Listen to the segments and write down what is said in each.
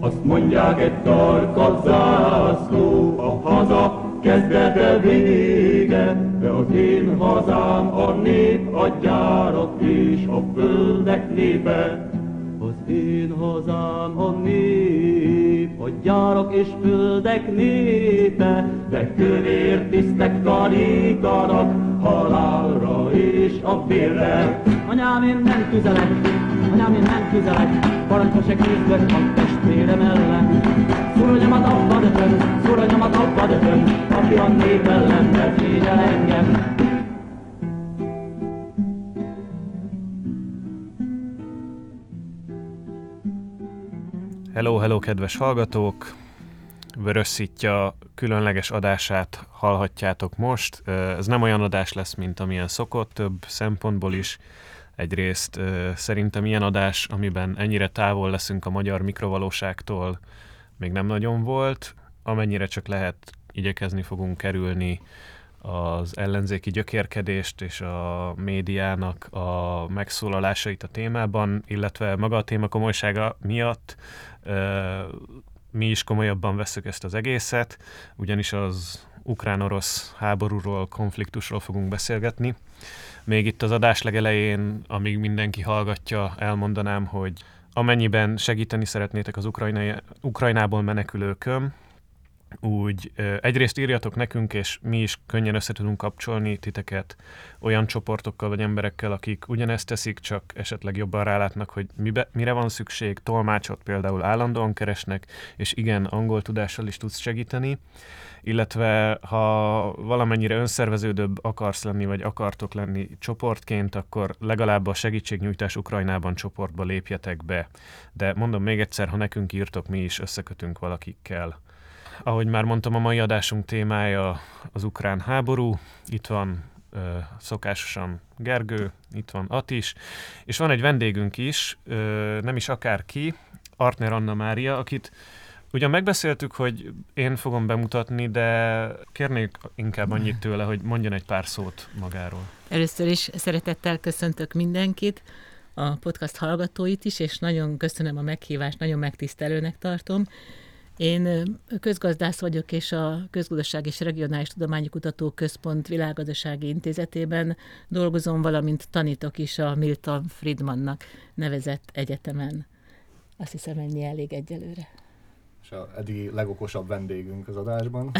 Azt mondják, egy tarkat zászló, a haza kezdete vége, de az én hazám a nép, a gyárak és a földek népe. Az én hazám a nép, a gyárak és földek népe, de kövér tisztek tanítanak halálra és a vérre. Anyám, én nem tüzelek, anyám, én nem tüzelek, parancsra se küzdök a testvérem ellen. Szúronyomat abba dötöm, szúronyomat abba dötöm, aki a nép ellen ne figyel engem. Hello, hello, kedves hallgatók! Vörös Szitja különleges adását hallhatjátok most. Ez nem olyan adás lesz, mint amilyen szokott, több szempontból is. Egyrészt szerintem ilyen adás, amiben ennyire távol leszünk a magyar mikrovalóságtól, még nem nagyon volt. Amennyire csak lehet, igyekezni fogunk kerülni az ellenzéki gyökérkedést és a médiának a megszólalásait a témában, illetve maga a téma komolysága miatt mi is komolyabban vesszük ezt az egészet, ugyanis az ukrán-orosz háborúról, konfliktusról fogunk beszélgetni. Még itt az adás legelején, amíg mindenki hallgatja, elmondanám, hogy amennyiben segíteni szeretnétek az Ukrajnából menekülőkön, úgy egyrészt írjatok nekünk, és mi is könnyen össze tudunk kapcsolni titeket olyan csoportokkal vagy emberekkel, akik ugyanezt teszik, csak esetleg jobban rálátnak, hogy mire van szükség, tolmácsot például állandóan keresnek, és igen, angol tudással is tudsz segíteni, illetve ha valamennyire önszerveződőbb akarsz lenni, vagy akartok lenni csoportként, akkor legalább a segítségnyújtás Ukrajnában csoportba lépjetek be. De mondom még egyszer, ha nekünk írtok, mi is összekötünk valakikkel. Ahogy már mondtam, a mai adásunk témája az ukrán háború. Itt van szokásosan Gergő, itt van Atis, és van egy vendégünk is, nem is akárki, Artner Anna Mária, akit ugyan megbeszéltük, hogy én fogom bemutatni, de kérnék inkább annyit tőle, hogy mondjon egy pár szót magáról. Először is szeretettel köszöntök mindenkit, a podcast hallgatóit is, és nagyon köszönöm a meghívást, nagyon megtisztelőnek tartom. Én közgazdász vagyok, és a Közgazdaság és Regionális Tudományi Kutató Központ Világgazdasági Intézetében dolgozom, valamint tanítok is a Milton Friedmannak nevezett egyetemen. Azt hiszem, ennyi elég egyelőre. És az eddigi legokosabb vendégünk az adásban.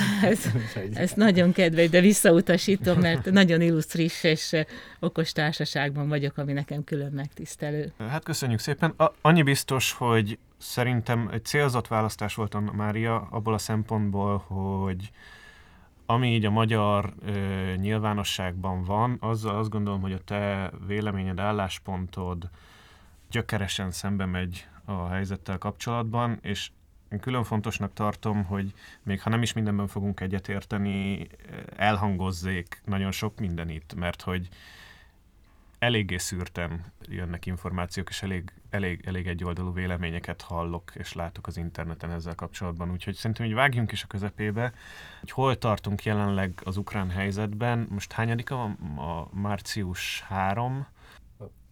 Ez nagyon kedves, de visszautasítom, mert nagyon illusztris és okos társaságban vagyok, ami nekem külön megtisztelő. Hát köszönjük szépen. Annyi biztos, hogy szerintem egy célzott választás volt a Mária abból a szempontból, hogy ami így a magyar nyilvánosságban van, azzal azt gondolom, hogy a te véleményed, álláspontod gyökeresen szembe megy a helyzettel kapcsolatban, és én külön fontosnak tartom, hogy még ha nem is mindenben fogunk egyetérteni, elhangozzék nagyon sok minden itt, mert hogy eléggé szűrten jönnek információk, és elég egyoldalú véleményeket hallok és látok az interneten ezzel kapcsolatban. Úgyhogy szerintem, hogy vágjunk is a közepébe, hogy hol tartunk jelenleg az ukrán helyzetben. Most hányadika van? A március 3.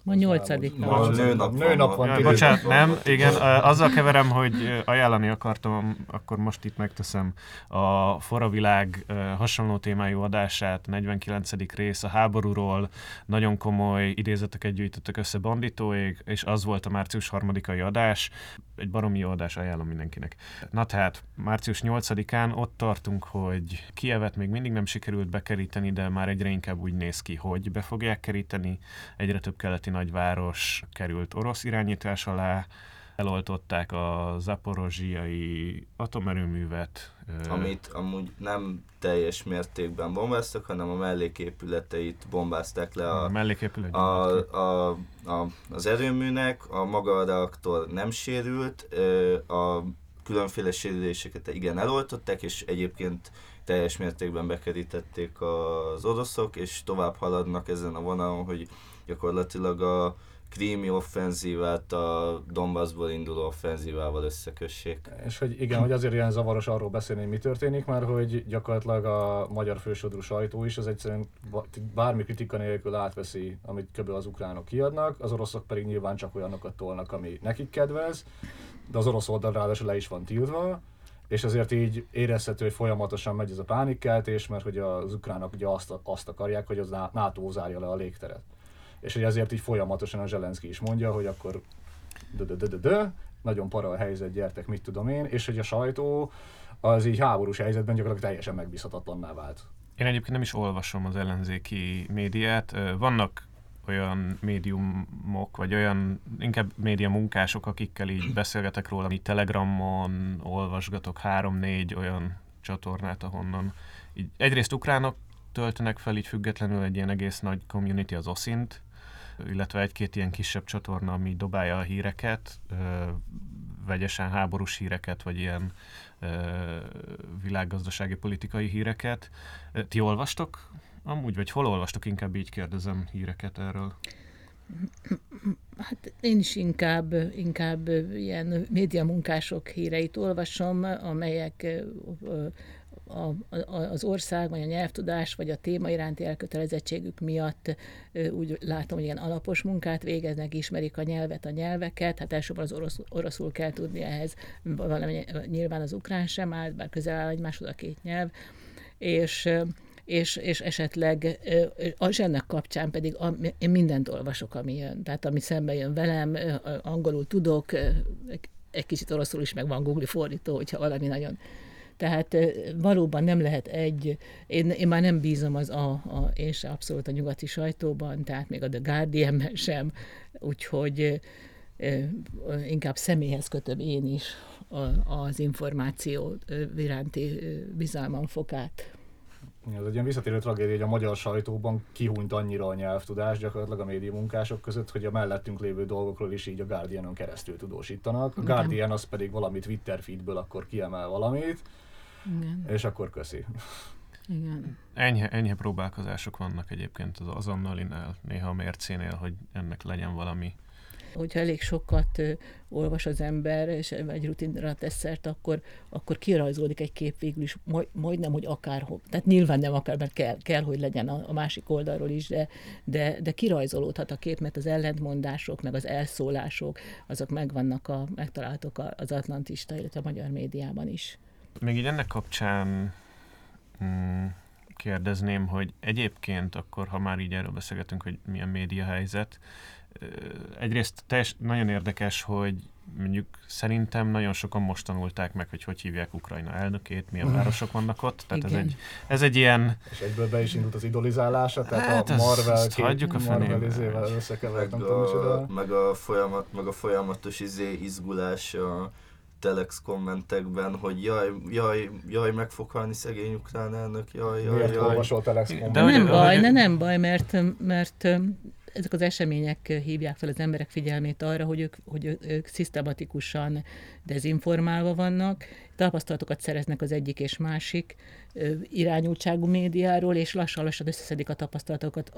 Ma 8-dik nap. Nőnap van. Bocsánat, nem. Igen, azzal keverem, hogy ajánlani akartam, akkor most itt megteszem a Fora Világ hasonló témájú adását, 49. rész a háborúról. Nagyon komoly idézeteket gyűjtöttek össze Bandítóig, és az volt a március 3-ai adás. Egy baromi jó adás, ajánlom mindenkinek. Na tehát, március 8-án ott tartunk, hogy Kievet még mindig nem sikerült bekeríteni, de már egyre inkább úgy néz ki, hogy be fogják keríteni. Egyre több keleti nagyváros került orosz irányítás alá, eloltották a zaporozsjei atomerőművet. Amit amúgy nem teljes mértékben bombáztak, hanem a melléképületeit bombázták le az erőműnek, a maga a reaktor nem sérült, a különféle sérüléseket igen eloltották, és egyébként teljes mértékben bekerítették az oroszok, és tovább haladnak ezen a vonalon, hogy gyakorlatilag a krími offenzívát a Donbaszból induló offenzívával összekössék. És hogy igen, hogy azért ilyen zavaros arról beszélni, mi történik, mert hogy gyakorlatilag a magyar fősodrú sajtó is az egyszerűen bármi kritika nélkül átveszi, amit kb. Az ukránok kiadnak, az oroszok pedig nyilván csak olyanokat tolnak, ami nekik kedvez, de az orosz oldal ráadásul le is van tiltva, és azért így érezhető, hogy folyamatosan megy ez a pánikkeltés, mert hogy az ukránok ugye azt akarják, hogy az NATO zárja le a légteret. És hogy ezért így folyamatosan a Zelenszkij is mondja, hogy akkor nagyon para a helyzet, gyertek, mit tudom én, és hogy a sajtó az így háborús helyzetben gyakorlatilag teljesen megbízhatatlanná vált. Én egyébként nem is olvasom az ellenzéki médiát. Vannak olyan médiumok, vagy olyan inkább média munkások, akikkel így beszélgetek róla, így Telegramon olvasgatok 3-4 olyan csatornát, ahonnan így egyrészt ukránok töltenek fel így függetlenül, egy ilyen egész nagy community az Oszint, illetve egy-két ilyen kisebb csatorna, ami dobálja a híreket, vegyesen háborús híreket, vagy ilyen világgazdasági politikai híreket. Ti olvastok? Amúgy, vagy hol olvastok? Inkább így kérdezem híreket erről. Hát én is inkább ilyen médiamunkások híreit olvasom, amelyek az ország, vagy a nyelvtudás, vagy a téma iránti elkötelezettségük miatt úgy látom, hogy ilyen alapos munkát végeznek, ismerik a nyelvet, a nyelveket, hát elsőbb az oroszul kell tudni ehhez, valami, nyilván az ukrán sem áll, bár közel áll egymáshoz a két nyelv, és esetleg az ennek kapcsán pedig én mindent olvasok, ami jön, tehát ami szembe jön velem, angolul tudok, egy kicsit oroszul is, meg van Google fordító, hogyha valami nagyon... Tehát valóban nem lehet egy, én már nem bízom és abszolút a nyugati sajtóban, tehát még a The Guardian-ben sem, úgyhogy inkább személyhez kötöm én is az információ iránti bizalmam fokát. Ez egy ilyen visszatérő tragédia, hogy a magyar sajtóban kihúnyt annyira a nyelvtudás gyakorlatilag a médiamunkások között, hogy a mellettünk lévő dolgokról is így a Guardianon keresztül tudósítanak. A Guardian az pedig valami Twitter feedből akkor kiemel valamit, igen. És akkor köszi. Igen. Enyhe próbálkozások vannak egyébként az Azonnalinál, néha a Mércénél, hogy ennek legyen valami. Hogyha elég sokat olvas az ember, és egy rutinra tesz szert, akkor kirajzolódik egy kép végül is, majdnem, hogy akárhol. Tehát nyilván nem akár, mert kell hogy legyen a másik oldalról is, de kirajzolódhat a kép, mert az ellentmondások, meg az elszólások, azok megvannak, megtalálhatók az atlantista, illetve a magyar médiában is. Még így ennek kapcsán kérdezném, hogy egyébként akkor, ha már így erről beszélgetünk, hogy milyen média helyzet, egyrészt nagyon érdekes, hogy mondjuk szerintem nagyon sokan most tanulták meg, hogy hívják Ukrajna elnökét, milyen városok vannak ott, tehát ez egy ilyen... És egyből be is indult az idolizálása, tehát hát a Marvel két Marvel-izével összekevert, nem tudom micsoda. Meg a folyamatos izgulás a telex kommentekben, hogy jaj, meg fog halni szegény ukrán elnök, Miért olvasol telex kommentekben? Nem baj, mert ezek az események hívják fel az emberek figyelmét arra, hogy ők szisztematikusan dezinformálva vannak, tapasztalatokat szereznek az egyik és másik irányultságú médiáról, és lassan-lassan összeszedik a tapasztalatokat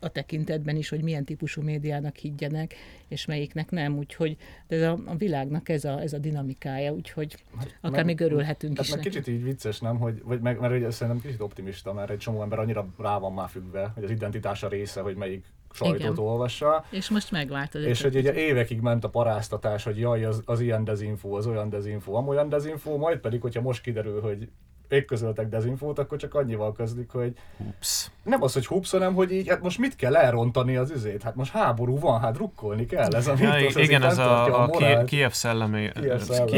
a tekintetben is, hogy milyen típusú médiának higgyenek, és melyiknek nem. Úgyhogy ez a világnak ez a dinamikája, úgyhogy akár még örülhetünk is. Kicsit így vicces, nem? Mert szerintem kicsit optimista, mert egy csomó ember annyira rá van már függve, hogy az identitása része, hogy melyik sajtót olvassa. És most megváltozik. És hogy ugye évekig ment a paráztatás, hogy jaj, az ilyen dezinfó, az olyan dezinfó, amolyan dezinfó, majd pedig, hogyha most kiderül, hogy ők közöltek dezinfót, akkor csak annyival közlik, hogy hups. Nem az, hogy hups, hanem, hogy így, hát most mit kell elrontani az üzét? Hát most háború van, hát drukkolni kell. Ez a mítosz, igen, ez a Kiev szelleme.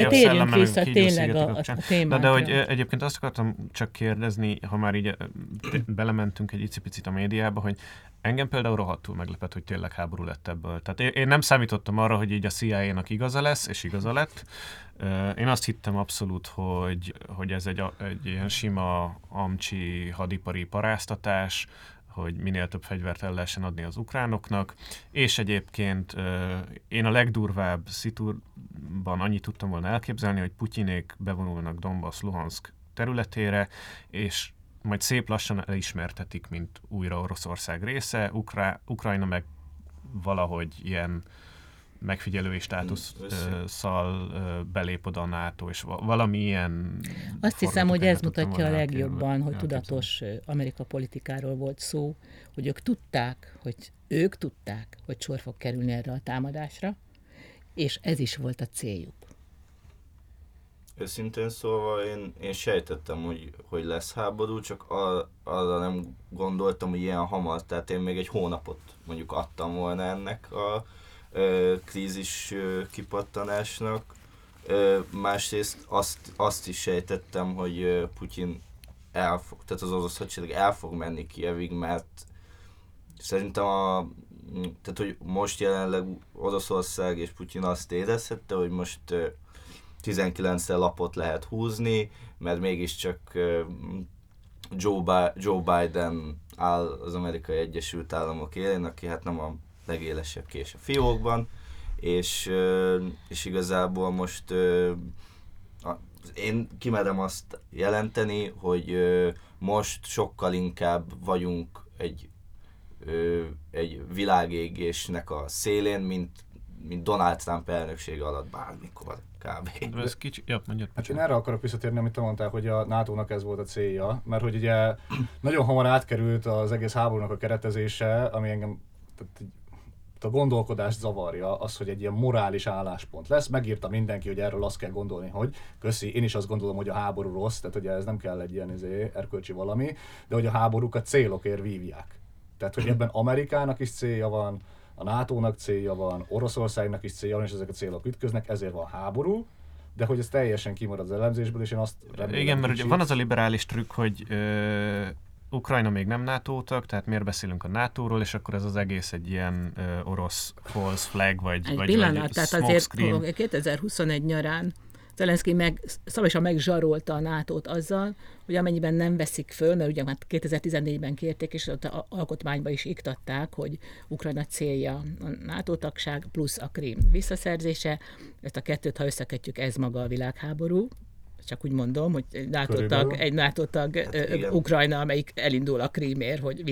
Térjünk vissza tényleg a témára. De hogy egyébként azt akartam csak kérdezni, ha már így belementünk egy icipicit a médiába, hogy engem például rohadtul meglepett, hogy tényleg háború lett ebből. Tehát én nem számítottam arra, hogy így a CIA-nak igaza lesz, és igaza lett. Én azt hittem abszolút, hogy ez egy ilyen sima amcsi hadipari paráztatás, hogy minél több fegyvert el lehessen adni az ukránoknak, és egyébként én a legdurvább szitúrban annyit tudtam volna elképzelni, hogy Putyinék bevonulnak Donbasz, Luhanszk területére, és majd szép lassan elismertetik, mint újra Oroszország része, Ukrajna meg valahogy ilyen megfigyelői státusszal belép oda a NATO, és valami ilyen... Azt hiszem, hogy ez mutatja a legjobban, hogy tudatos Amerika politikáról volt szó, hogy ők tudták, hogy sor fog kerülni erre a támadásra, és ez is volt a céljuk. Őszintén szólva én sejtettem, hogy lesz háború, csak arra nem gondoltam, hogy ilyen hamar, tehát én még egy hónapot mondjuk adtam volna ennek a krízis kipattanásnak. Másrészt azt is sejtettem, hogy Putyin tehát az orosz hadsereg el fog menni Kievig, mert szerintem tehát hogy most jelenleg Oroszország és Putyin azt érezhette, hogy most 19-re lapot lehet húzni, mert mégiscsak Joe Biden áll az Amerikai Egyesült Államok élén, aki hát nem a legélesebb kés a fiókban, és igazából most én kimerem azt jelenteni, hogy most sokkal inkább vagyunk egy világégésnek a szélén, mint Donald Trump elnöksége alatt bármikor kb. Ez kicsi... Ja, hát én erre akarok visszatérni, amit te mondtál, hogy a NATO-nak ez volt a célja, mert hogy ugye nagyon hamar átkerült az egész háborúnak a keretezése, ami engem a gondolkodást zavarja, az, hogy egy ilyen morális álláspont lesz. Megírta mindenki, hogy erről azt kell gondolni, hogy köszi, én is azt gondolom, hogy a háború rossz, tehát ugye ez nem kell egy ilyen erkölcsi valami, de hogy a háborúkat célokért vívják. Tehát, hogy ebben Amerikának is célja van, a NATO-nak célja van, Oroszországnak is célja van, és ezek a célok ütköznek, ezért van háború, de hogy ez teljesen kimarad az elemzésből, és én azt remélem. Igen, mert ugye van az a liberális trükk, hogy Ukrajna még nem NATO-tag, tehát miért beszélünk a NATO-ról, és akkor ez az egész egy ilyen orosz false flag, vagy tehát azért screen. 2021 nyarán Zelenszkij szabadon megzsarolta a NATO-t azzal, hogy amennyiben nem veszik föl, mert ugye már 2014-ben kérték, és ott a alkotmányba is iktatták, hogy Ukrajna célja a NATO-tagság plusz a Krím visszaszerzése. Ezt a kettőt, ha összekötjük, ez maga a világháború. Csak úgy mondom, hogy NATO-tag Ukrajna, amelyik elindul a Krímért, hogy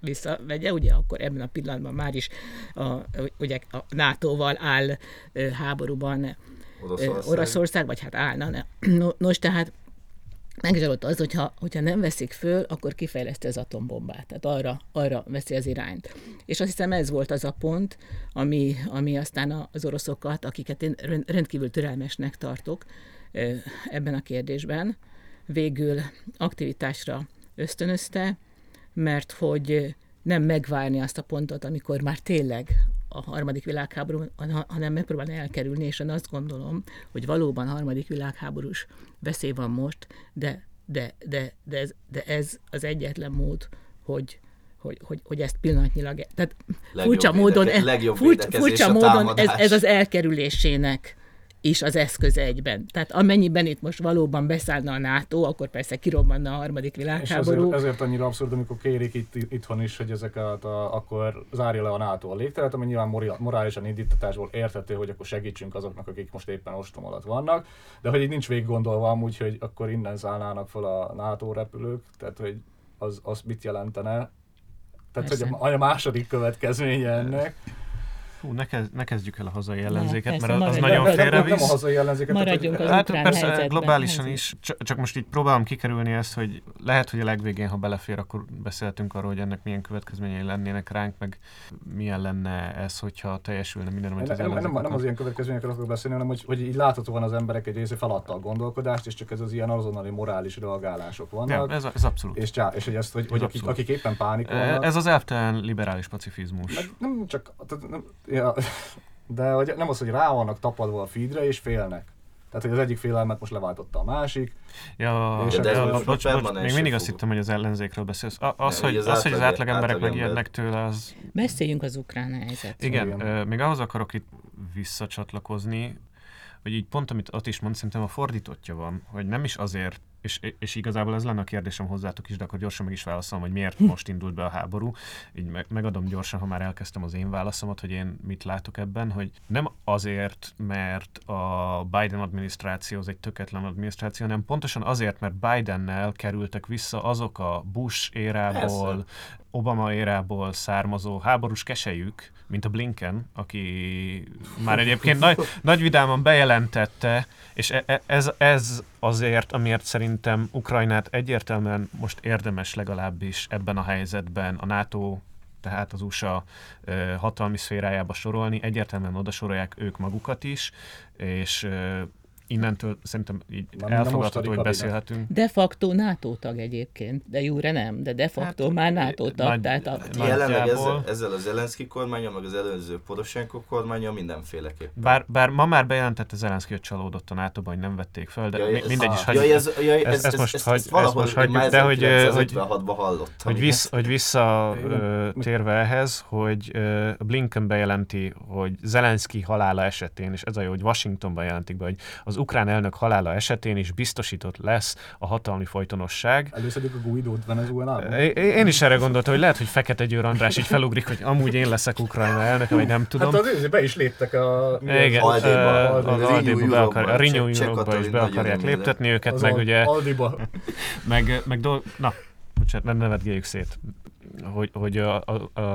visszavegye, ugye akkor ebben a pillanatban már is a NATO-val áll háborúban Oroszország, vagy hát állna. Nos, tehát megzsarolta az, hogyha nem veszik föl, akkor kifejleszti az atombombát. Tehát arra veszi az irányt. És azt hiszem ez volt az a pont, ami aztán az oroszokat, akiket én rendkívül türelmesnek tartok, ebben a kérdésben végül aktivitásra ösztönözte, mert hogy nem megvárni azt a pontot, amikor már tényleg a harmadik világháború, hanem megpróbálni elkerülni, és én azt gondolom, hogy valóban harmadik világháborús veszély van most, de ez az egyetlen mód, hogy ezt pillanatnyilag... Tehát furcsa módon ez az elkerülésének és az eszköz egyben. Tehát amennyiben itt most valóban beszállna a NATO, akkor persze kirobbanna a harmadik világháború. És ezért annyira abszurd, amikor kérik itthon is, hogy ezeket akkor zárja le a NATO a légteret, ami nyilván morálisan indítatásból érthető, hogy akkor segítsünk azoknak, akik most éppen ostrom alatt vannak, de hogy így nincs végig gondolva amúgy, hogy akkor innen szállnának fel a NATO repülők, tehát hogy az mit jelentene, tehát persze. Hogy a második következménye ennek. Hú, ne kezdjük el a hazai ellenzéket, persze, mert az nagyon félrevisz. Nem a hazai ellenzéket. Maradjunk az ukrán persze helyzetben, globálisan is, csak most így próbálom kikerülni ezt, hogy lehet, hogy a legvégén, ha belefér, akkor beszélhetünk arról, hogy ennek milyen következményei lennének ránk, meg milyen lenne ez, hogyha teljesülne minden, amit az ellenzéket. Nem az ilyen következményekről akarok beszélni, hanem hogy így láthatóan az emberek egy része feladta a gondolkodást, és csak ez az ilyen azonnali morális reagálások vannak. Nem, ez abszolút. És hogy ezt, hogy akik éppen pánikolnak. Ez az elvtelen liberális pacifizmus. Nem csak... Ja, de hogy nem az, hogy rá vannak tapadva a feedre és félnek. Tehát, hogy az egyik félelmet most leváltotta a másik. Ja, és még mindig azt hittem, hogy az ellenzékről beszélsz. Az, hogy az átlagemberek megijednek tőle, az... Beszéljünk az ukrán helyzetről. Igen, még ahhoz akarok itt visszacsatlakozni, hogy így pont, amit ott is mond, szerintem a fordítottja van, hogy nem is azért, és igazából ez lenne a kérdésem hozzátok is, de akkor gyorsan meg is válaszolom, hogy miért most indult be a háború. Így megadom gyorsan, ha már elkezdtem az én válaszomat, hogy én mit látok ebben, hogy nem azért, mert a Biden adminisztráció az egy tökéletlen adminisztráció, hanem pontosan azért, mert Bidennel kerültek vissza azok a Bush érából, Obama érából származó háborús keselyük, mint a Blinken, aki már egyébként nagy vidáman bejelentette, és ez azért, amiért szerintem Ukrajnát egyértelműen most érdemes legalábbis ebben a helyzetben a NATO tehát az USA hatalmi szférájába sorolni, egyértelműen oda sorolják ők magukat is, és innentől szerintem így elfogadható, hogy beszélhetünk. De facto NATO tag egyébként, de jure nem, de facto hát, már NATO tag. Jelenleg ezzel a Zelenszkij kormánya, meg az előző Porosenko kormánya mindenféleképpen. Bár ma már bejelentette Zelenszkij, hogy csalódott a NATO-ban, hogy nem vették fel, de mindegy is hagyjuk. Ezt most hagyjuk, de hogy visszatérve ehhez, hogy Blinken bejelenti, hogy Zelenszkij halála esetén, és ez a jó, hogy Washingtonban jelentik be, hogy az ukrán elnök halála esetén is biztosított lesz a hatalmi folytonosság. Előszedjük a Guidót Venezuelában. Én is erre gondoltam, hogy lehet, hogy Fekete Győr András így felugrik, hogy amúgy én leszek Ukrajna elnöke, vagy nem tudom. Hát az be is léptek a Renew Europe-ba is be akarják léptetni őket, meg ugye... Na, bocsánat, nem nevetgéljük szét. Hogy a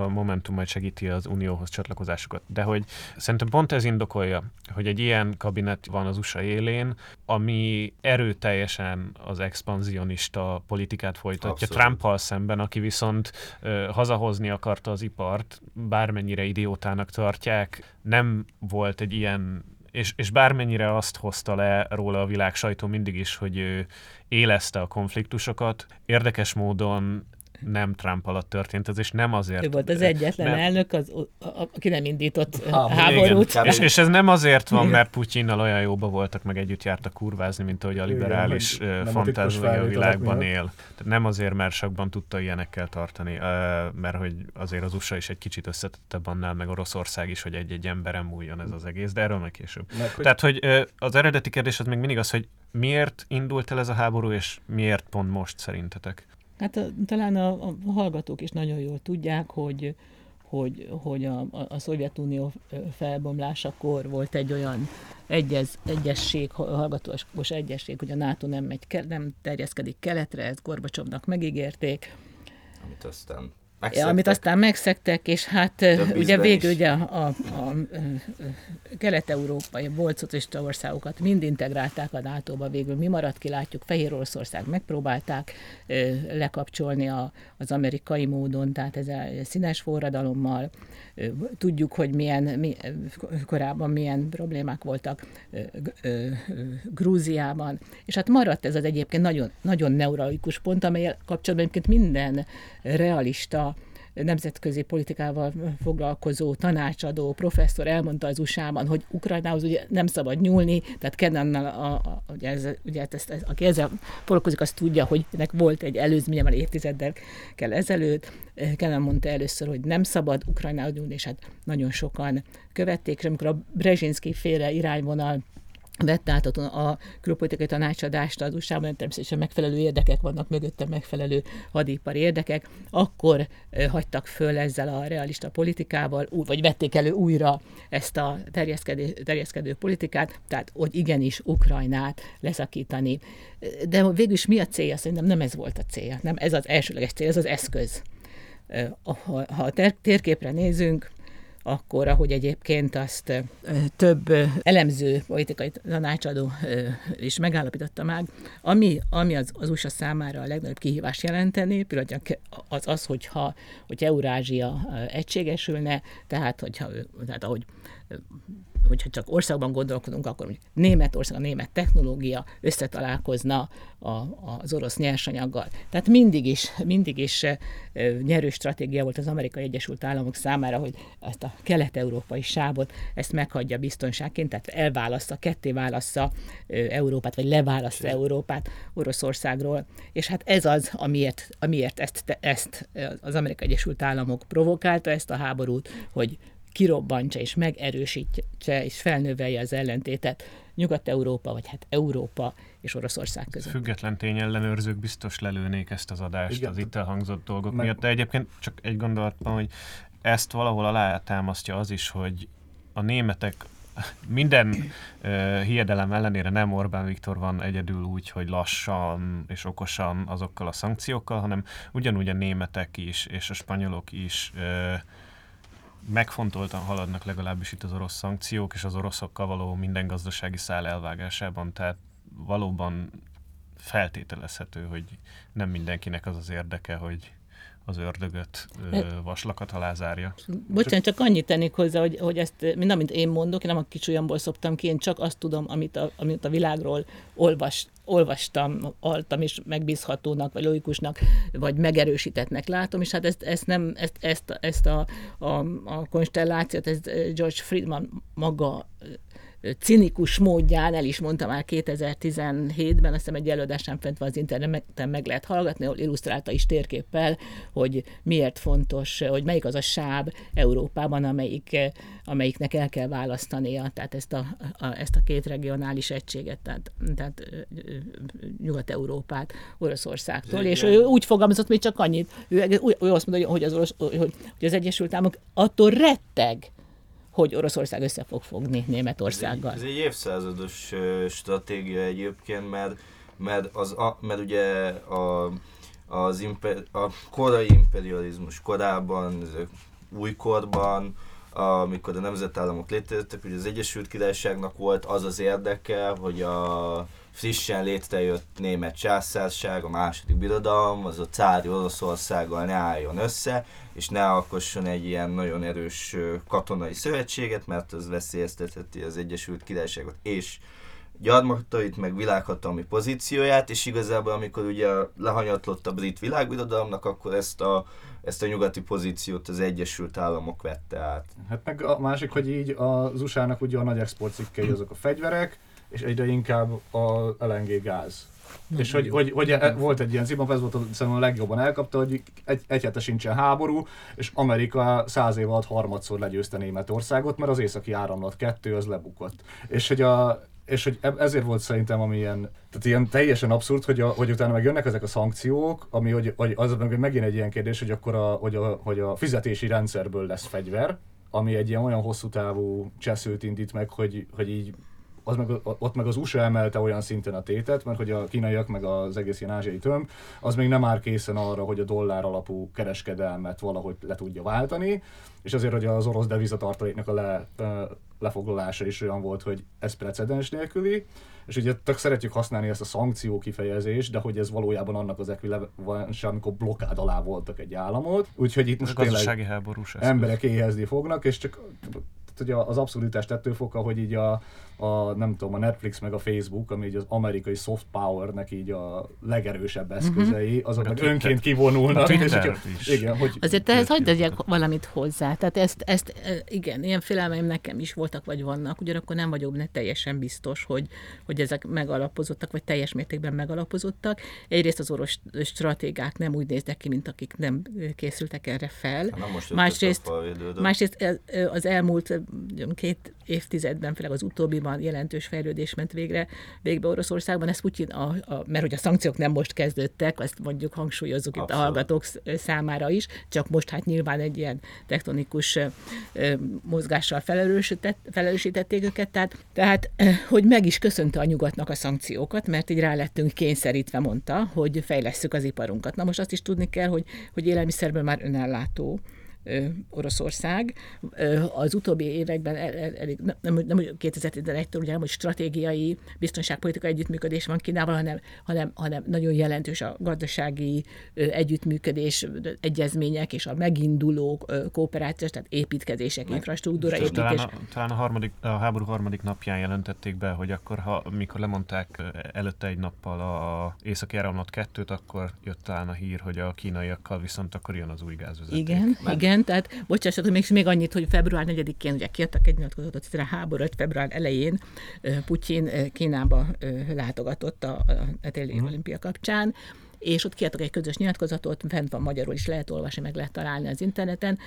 Momentum majd segíti az unióhoz csatlakozásukat. De hogy szerintem pont ez indokolja, hogy egy ilyen kabinet van az USA élén, ami erőteljesen az expanzionista politikát folytatja Trump-hal szemben, aki viszont hazahozni akarta az ipart, bármennyire idiótának tartják, nem volt egy ilyen, és bármennyire azt hozta le róla a világ sajtó mindig is, hogy ő éleszte a konfliktusokat. Érdekes módon nem Trump alatt történt ez, és nem azért... Ő volt az egyetlen elnök, aki nem indított háborút. És ez nem azért van, mert Putyinnal olyan jóba voltak, meg együtt jártak kurvázni, mint ahogy a liberális fantázia a világban él. Tehát nem azért, mert sokban tudta ilyenekkel tartani, mert hogy azért az USA is egy kicsit összetettebb annál, meg Oroszország is, hogy egy-egy emberen múljon ez az egész, de erről meg később. Tehát, hogy az eredeti kérdés az még mindig az, hogy miért indult el ez a háború, és miért pont most szerintetek? Hát talán a hallgatók is nagyon jól tudják, hogy a Szovjetunió felbomlásakor volt egy olyan egyesség, hallgatós egyesség, hogy a NATO nem terjeszkedik keletre, ezt Gorbacsovnak megígérték. Amit aztán megszegtek. És hát ugye végül ugye a kelet-európai volt szocialista országokat mind integrálták a NATO-ba, végül mi maradt ki, látjuk, Fehéroroszország megpróbálták lekapcsolni az amerikai módon, tehát ez a színes forradalommal. Tudjuk, hogy korábban milyen problémák voltak Grúziában, és hát maradt ez az egyébként nagyon, nagyon neuralgikus pont, amelyel kapcsolatban egyébként minden realista nemzetközi politikával foglalkozó tanácsadó professzor elmondta az USA-ban, hogy Ukrajnához ugye nem szabad nyúlni, tehát Kennannal, aki ezzel foglalkozik, azt tudja, hogy ennek volt egy előzménye, már évtizedekkel ezelőtt. Kennan mondta először, hogy nem szabad Ukrajnához nyúlni, és hát nagyon sokan követték, és amikor a Brzezinski féle irányvonal vett át a külpolitikai tanácsadást az USA-ban, természetesen megfelelő érdekek vannak mögötte, megfelelő hadipari érdekek, akkor hagytak föl ezzel a realista politikával, vagy vették elő újra ezt a terjeszkedő politikát, tehát hogy igenis Ukrajnát leszakítani. De végül is mi a célja? Szerintem nem ez volt a célja, nem ez az elsőleges cél, ez az eszköz. Ha a térképre nézünk, akkor, ahogy egyébként azt több elemző politikai tanácsadó is megállapította meg, ami az USA számára a legnagyobb kihívást jelenteni, például az, hogy Eurázsia egységesülne, tehát hogyha csak országban gondolkodunk, akkor hogy Németország, a német technológia összetalálkozna az orosz nyersanyaggal. Tehát mindig is nyerő stratégia volt az Amerikai Egyesült Államok számára, hogy ezt a kelet-európai sávot, ezt meghagyja biztonságként, tehát ketté válassza Európát, vagy leválassza Európát Oroszországról. És hát ez az, amiért ezt az Amerikai Egyesült Államok provokálta, ezt a háborút, hogy kirobbantsa és megerősítse és felnövelje az ellentétet Nyugat-Európa, vagy hát Európa és Oroszország között. Független tényellenőrzők biztos lelőnék ezt az adást, igen, az itt elhangzott dolgok miatt, de egyébként csak egy gondolatban, hogy ezt valahol alátámasztja az is, hogy a németek minden hiedelem ellenére nem Orbán Viktor van egyedül úgy, hogy lassan és okosan azokkal a szankciókkal, hanem ugyanúgy a németek is és a spanyolok is megfontoltan haladnak legalábbis itt az orosz szankciók és az oroszokkal való minden gazdasági szál elvágásában, tehát valóban feltételezhető, hogy nem mindenkinek az az érdeke, hogy az ördögöt, vaslakat alázárja. Bocsánat, csak annyit tennék hozzá, hogy ezt mind, amit én mondok, én nem a kicsúlyomból szoptam ki, én csak azt tudom, amit a világról olvastam, és megbízhatónak, vagy logikusnak, vagy megerősítettnek látom, és hát ezt a konstellációt, ezt George Friedman maga cinikus módján el is mondta már 2017-ben, azt hiszem egy előadásán fent van az interneten, meg lehet hallgatni, ahol illusztrálta is térképpel, hogy miért fontos, hogy melyik az a sáv Európában, amelyiknek el kell választania, tehát ezt a két regionális egységet, tehát Nyugat-Európát Oroszországtól, és ő úgy fogalmazott, még csak annyit, ő azt mondja, hogy az Egyesült Államok attól retteg, hogy Oroszország össze fog fogni Németországgal. Ez egy évszázados stratégia egyébként, mert ugye a korai imperializmus korában, az újkorban, amikor a nemzetállamok létrejöttek, ugye az Egyesült Királyságnak volt az az érdeke, hogy a frissen létrejött német császárság, a második birodalom, az a cári Oroszországgal ne álljon össze, és ne alkosson egy ilyen nagyon erős katonai szövetséget, mert az veszélyeztetheti az Egyesült Királyságot és gyarmatait, meg világhatalmi pozícióját, és igazából amikor ugye lehanyatlott a brit világbirodalomnak, akkor ezt a nyugati pozíciót az Egyesült Államok vette át. Hát meg a másik, hogy így az USA-nak ugye a nagy exportcikkei azok a fegyverek, és egyre inkább a LNG gáz. Nem, és hogy volt egy ilyen címap, ez volt szerintem a legjobban elkapta, hogy egy hete sincsen háború, és Amerika 100 év alatt harmadszor legyőzte Németországot, mert az északi áramlat 2 az lebukott. És hogy ezért volt szerintem, ami ilyen teljesen abszurd, hogy utána meg jönnek ezek a szankciók, ami hogy megint egy ilyen kérdés, hogy akkor a fizetési rendszerből lesz fegyver, ami egy ilyen olyan hosszú távú cseszőt indít meg, hogy így ott meg az USA emelte olyan szinten a tétet, mert hogy a kínaiak meg az egész ilyen ázsiai tömb, az még nem áll készen arra, hogy a dollár alapú kereskedelmet valahogy le tudja váltani, és azért, hogy az orosz devizatartaléknak a lefoglalása is olyan volt, hogy ez precedens nélküli, és ugye tök szeretjük használni ezt a szankció kifejezést, de hogy ez valójában annak az ekvivalense, amikor blokkád alá voltak egy államot, úgyhogy itt most tényleg emberek éhezni fognak, és csak hogy az abszurditást ettől foka, hogy így nem tudom, a Netflix meg a Facebook, ami így az amerikai soft powernek így a legerősebb eszközei, azok meg önként kivonulnak. Igen, hogy azért ehhez hagyd tegyek valamit hozzá. Tehát igen, ilyen félelmeim nekem is voltak vagy vannak, ugyanakkor nem vagyok teljesen biztos, hogy ezek megalapozottak, vagy teljes mértékben megalapozottak. Egyrészt az orosz stratégák nem úgy néznek ki, mint akik nem készültek erre fel. Másrészt az elmúlt 2 évtizedben, főleg az utóbbiban jelentős fejlődés ment végbe Oroszországban. Ez Putyin, mert hogy a szankciók nem most kezdődtek, ezt mondjuk hangsúlyozzuk itt a hallgatók számára is, csak most hát nyilván egy ilyen tektonikus mozgással felerősítették őket, tehát hogy meg is köszönte a nyugatnak a szankciókat, mert így rá lettünk kényszerítve, mondta, hogy fejlesszük az iparunkat. Na most azt is tudni kell, hogy élelmiszerből már önellátó Oroszország. Az utóbbi években nem 2011-től ugye nem, hogy stratégiai biztonságpolitikai együttműködés van Kínával, hanem nagyon jelentős a gazdasági együttműködés, egyezmények és a meginduló kooperációs, tehát építkezések, infrastruktúra építés. Talán a háború harmadik napján jelentették be, hogy akkor, mikor lemondták előtte egy nappal a északi áramlat 2-t, akkor jött talán a hír, hogy a kínaiakkal viszont akkor jön az új gázvezeték. Igen. Tehát bocsássatok, még annyit, hogy február 4-én ugye kiadtak egy nyilatkozatot, hogy a háború február elején Putyin Kínába látogatott a téli olimpia kapcsán, és ott kiadtak egy közös nyilatkozatot, fent van magyarul is, lehet olvasni, meg lehet találni az interneten.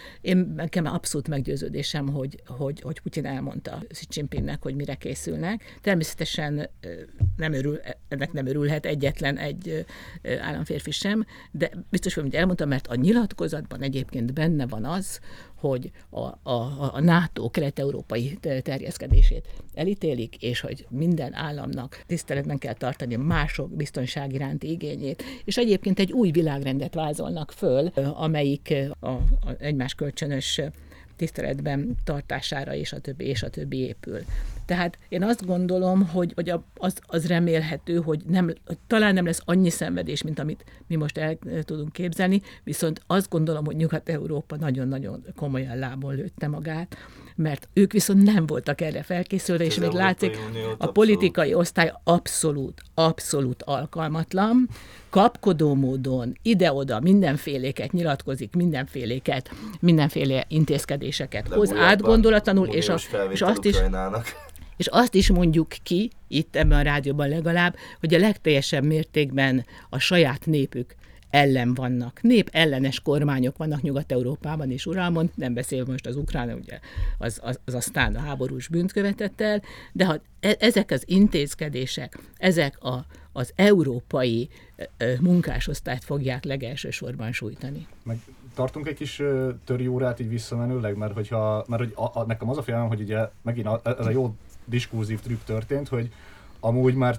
Nekem abszolút meggyőződésem, hogy Putyin elmondta Xi Jinpingnek, hogy mire készülnek. Természetesen ennek nem örülhet egyetlen egy államférfi sem, de biztos, hogy elmondta, mert a nyilatkozatban egyébként benne van az, hogy a NATO kelet-európai terjeszkedését elítélik, és hogy minden államnak tiszteletben kell tartani mások biztonság iránti igényét, és egyébként egy új világrendet vázolnak föl, amelyik egymás kölcsönös tiszteletben tartására, és a többi épül. Tehát én azt gondolom, hogy az remélhető, hogy talán nem lesz annyi szenvedés, mint amit mi most el tudunk képzelni, viszont azt gondolom, hogy Nyugat-Európa nagyon-nagyon komolyan lábon lőtte magát, mert ők viszont nem voltak erre felkészülve, és még látszik, a politikai osztály abszolút alkalmatlan, kapkodó módon ide-oda mindenféléket nyilatkozik, mindenféle intézkedéseket hoz, átgondolatlanul, és azt is mondjuk ki, itt ebben a rádióban legalább, hogy a legteljesebb mértékben a saját népük ellen vannak. Népellenes kormányok vannak Nyugat-Európában és uralmon, nem beszél most az ukrán, ugye, az aztán a háborús bűnt követett el, de ha ezek az intézkedések, ezek az európai munkásosztályt fogják legelsősorban sújtani. Meg tartunk egy kis törőórát így visszamenőleg, mert nekem az a félelem, hogy ugye megint ez a jó diskurzív trükk történt, hogy amúgy már